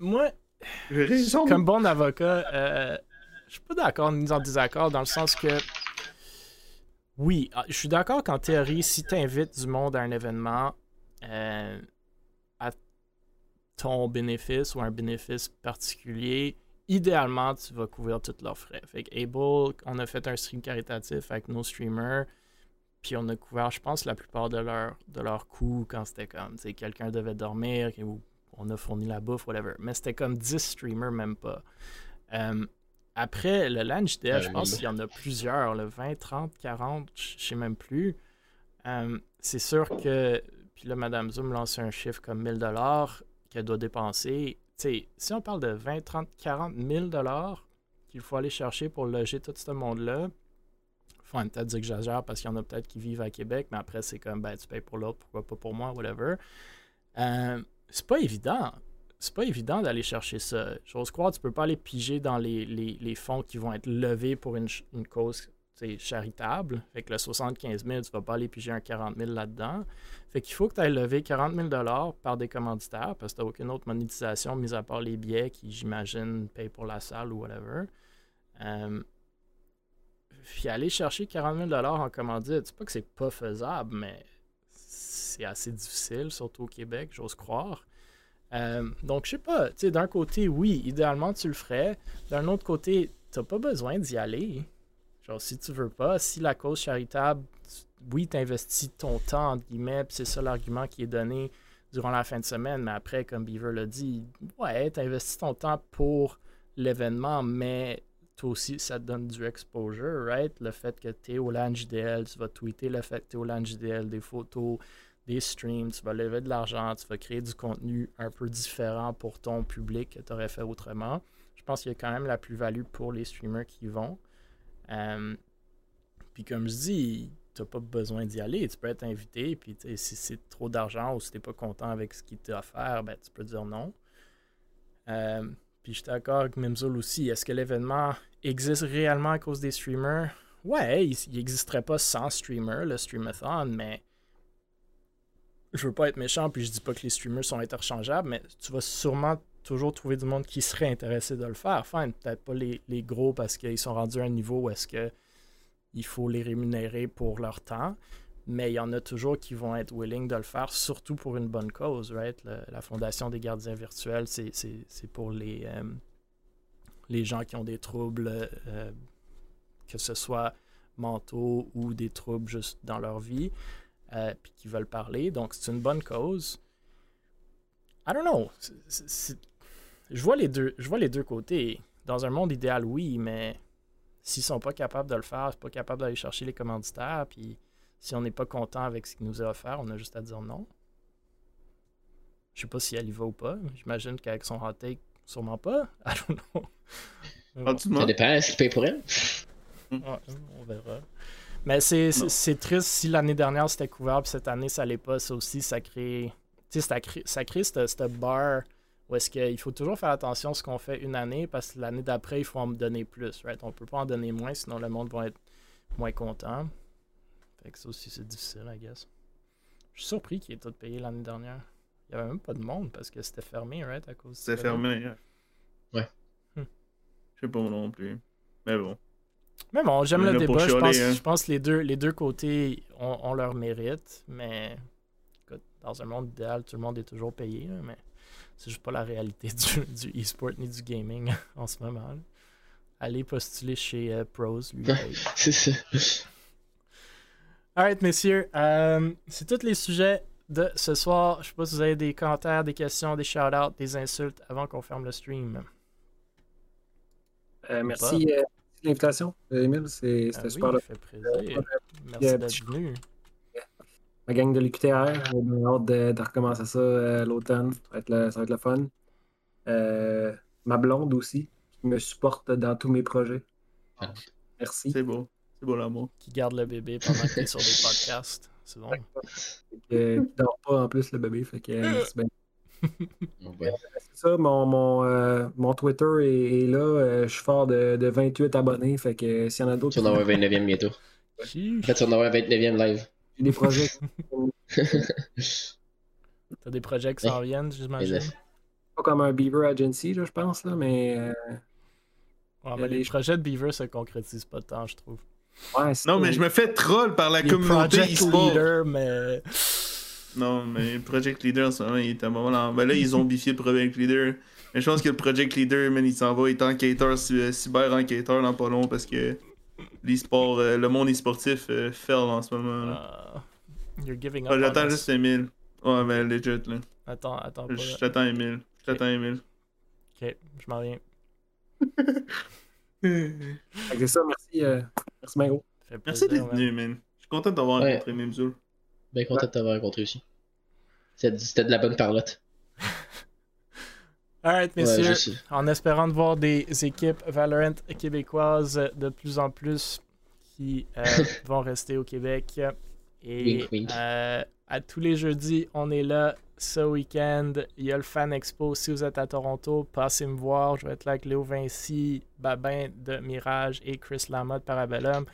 comme bon avocat, je suis pas d'accord ni en désaccord dans le sens que. Oui, je suis d'accord qu'en théorie, si tu invites du monde à un événement. Ton bénéfice ou un bénéfice particulier, idéalement, tu vas couvrir tous leurs frais. Fait que Able, on a fait un stream caritatif avec nos streamers, puis on a couvert, je pense, la plupart de leurs coûts quand c'était comme, tu sais, quelqu'un devait dormir, ou on a fourni la bouffe, whatever. Mais c'était comme 10 streamers, même pas. Après, le LAN ETS, je pense qu'il y en a plusieurs, le 20, 30, 40, je sais même plus. C'est sûr que, puis là, Madame Zoom lance un chiffre comme 1000$. Qu'elle doit dépenser, tu sais, si on parle de 20, 30, 40 000 $ qu'il faut aller chercher pour loger tout ce monde-là, enfin, peut-être dire que j'exagère parce qu'il y en a peut-être qui vivent à Québec, mais après, c'est comme, ben, tu payes pour l'autre, pourquoi pas pour moi, whatever. C'est pas évident. C'est pas évident d'aller chercher ça. J'ose croire, tu peux pas aller piger dans les fonds qui vont être levés pour une cause, tu sais, charitable. Fait que le 75 000, tu vas pas aller piger un 40 000 là-dedans. Fait qu'il faut que tu ailles lever 40 000 $ par des commanditaires parce que tu n'as aucune autre monétisation, mis à part les billets qui, j'imagine, payent pour la salle ou whatever. Puis aller chercher 40 000 $ en commandite, c'est pas que c'est pas faisable, mais c'est assez difficile, surtout au Québec, j'ose croire. Donc, je sais pas, tu sais, d'un côté, oui, idéalement, tu le ferais. D'un autre côté, t'as pas besoin d'y aller. Genre, si tu veux pas, si la cause charitable, oui, t'investis ton temps, entre guillemets, c'est ça l'argument qui est donné durant la fin de semaine, mais après, comme Beaver l'a dit, ouais, t'investis ton temps pour l'événement, mais toi aussi, ça te donne du exposure, right? Le fait que t'es au LAN JDL, tu vas tweeter le fait que t'es au LAN JDL, des photos, des streams, tu vas lever de l'argent, tu vas créer du contenu un peu différent pour ton public que tu aurais fait autrement. Je pense qu'il y a quand même la plus-value pour les streamers qui y vont. Puis comme je dis, tu n'as pas besoin d'y aller, tu peux être invité, puis si c'est trop d'argent ou si tu n'es pas content avec ce qu'il t'a offert, ben, tu peux dire non. Puis je suis d'accord avec Mimzul aussi, est-ce que l'événement existe réellement à cause des streamers? Ouais, il n'existerait pas sans streamers, le streamathon, mais je veux pas être méchant, puis je dis pas que les streamers sont interchangeables, mais tu vas sûrement toujours trouver du monde qui serait intéressé de le faire. Enfin, peut-être pas les gros parce qu'ils sont rendus à un niveau où est-ce qu'il faut les rémunérer pour leur temps, mais il y en a toujours qui vont être willing de le faire, surtout pour une bonne cause, right? La Fondation des gardiens virtuels, c'est pour les gens qui ont des troubles, que ce soit mentaux ou des troubles juste dans leur vie. Puis qui veulent parler, donc c'est une bonne cause. I don't know. Je vois les deux côtés. Dans un monde idéal, oui, mais s'ils sont pas capables de le faire, ils sont pas capables d'aller chercher les commanditaires, puis si on n'est pas content avec ce qu'ils nous ont offert, on a juste à dire non. Je sais pas si elle y va ou pas. J'imagine qu'avec son hot take, sûrement pas. I don't know. Bon. Ça dépend, est-ce qu'il paye pour elle? Ouais, on verra. Mais c'est triste si l'année dernière c'était couvert puis cette année ça l'est pas. Ça aussi, ça crée cette barre où est-ce qu'il faut toujours faire attention à ce qu'on fait une année parce que l'année d'après, il faut en donner plus. Right? On peut pas en donner moins, sinon le monde va être moins content. Fait que ça aussi, c'est difficile, I guess. Je suis surpris qu'il ait tout payé l'année dernière. Il y avait même pas de monde parce que c'était fermé, right? À cause c'était fermé, yeah. Ouais. Je sais pas non plus. Mais bon. Mais bon, j'aime le débat. Je pense que les deux côtés ont leur mérite. Mais écoute, dans un monde idéal, tout le monde est toujours payé. Là, mais c'est juste pas la réalité du e-sport ni du gaming en ce moment. Là. Allez postuler chez Pros, lui. C'est ça. Alright, messieurs. C'est tous les sujets de ce soir. Je sais pas si vous avez des commentaires, des questions, des shout-outs, des insultes avant qu'on ferme le stream. Merci. L'invitation, Emile, c'était super. Merci d'être venu. Ma gang de l'UQTR, on a hâte de recommencer ça l'automne, ça va être le fun. Ma blonde aussi, qui me supporte dans tous mes projets. Ah. Merci. C'est beau l'amour. Qui garde le bébé pendant qu'il est sur des podcasts, c'est bon. Il dort pas en plus le bébé, fait que merci bien. Ouais. C'est ça, mon Twitter est là. Je suis fort de 28 abonnés. Fait que s'il y en a d'autres. Tu vas en avoir 29e bientôt. En fait, tu vas en avoir 29e live. J'ai des projets. T'as des projets qui s'en viennent, j'imagine. Pas comme un Beaver Agency, là, je pense, là, mais. Ouais, mais les projets de Beaver se concrétisent pas tant, je trouve. Ouais, non, mais je me fais troll par la communauté. Mais. Non, mais Project Leader, en ce moment, il est à un moment là. Ben là, ils ont zombifié le Project Leader. Mais je pense que le Project Leader, man, il s'en va, il est enquêteur, cyber-enquêteur dans pas long parce que l'e-sport, le monde e-sportif fell en ce moment. Là. You're giving up. J'attends juste Emile. Ouais, ben legit, là. Attends pas. J'attends Emile. Ok, je m'en viens. C'est ça, merci. Merci, Mingo. Merci d'être venu, man. Je suis content d'avoir rencontré Mimzul. Bien content de t'avoir rencontré aussi. C'était de la bonne parlotte. Alright, messieurs. Ouais, en espérant de voir des équipes Valorant québécoises de plus en plus qui vont rester au Québec. Et wink. À tous les jeudis, on est là ce week-end. Il y a le Fan Expo. Si vous êtes à Toronto, passez me voir. Je vais être là avec Léo Vinci, Babin de Mirage et Chris Lama de Parabellum.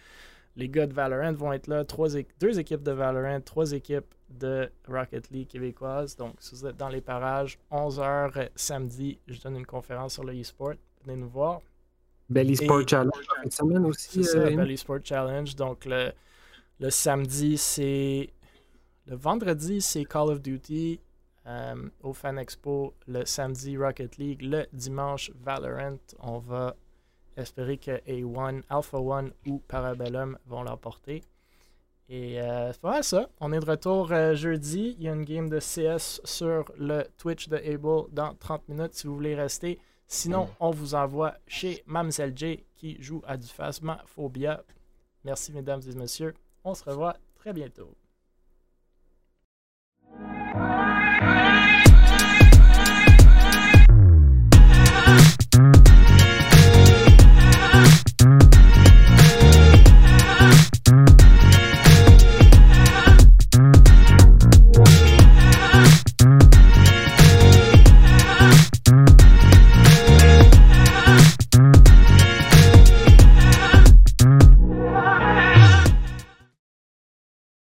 Les gars de Valorant vont être là. Deux équipes de Valorant, 3 équipes de Rocket League québécoise. Donc, si vous êtes dans les parages, 11h samedi, je donne une conférence sur le e-sport. Venez nous voir. Bell Esports Challenge cette semaine aussi. C'est ça, Bell Esports Challenge. Donc, le samedi, c'est... Le vendredi, c'est Call of Duty. Au Fan Expo le samedi, Rocket League, le dimanche, Valorant. On va espérer que A1, Alpha One ou Parabellum vont l'emporter. Et c'est pas mal ça. On est de retour jeudi. Il y a une game de CS sur le Twitch de Able dans 30 minutes si vous voulez rester. Sinon, on vous envoie chez Mamselle J qui joue à du Phasma Phobia. Merci mesdames et messieurs. On se revoit très bientôt.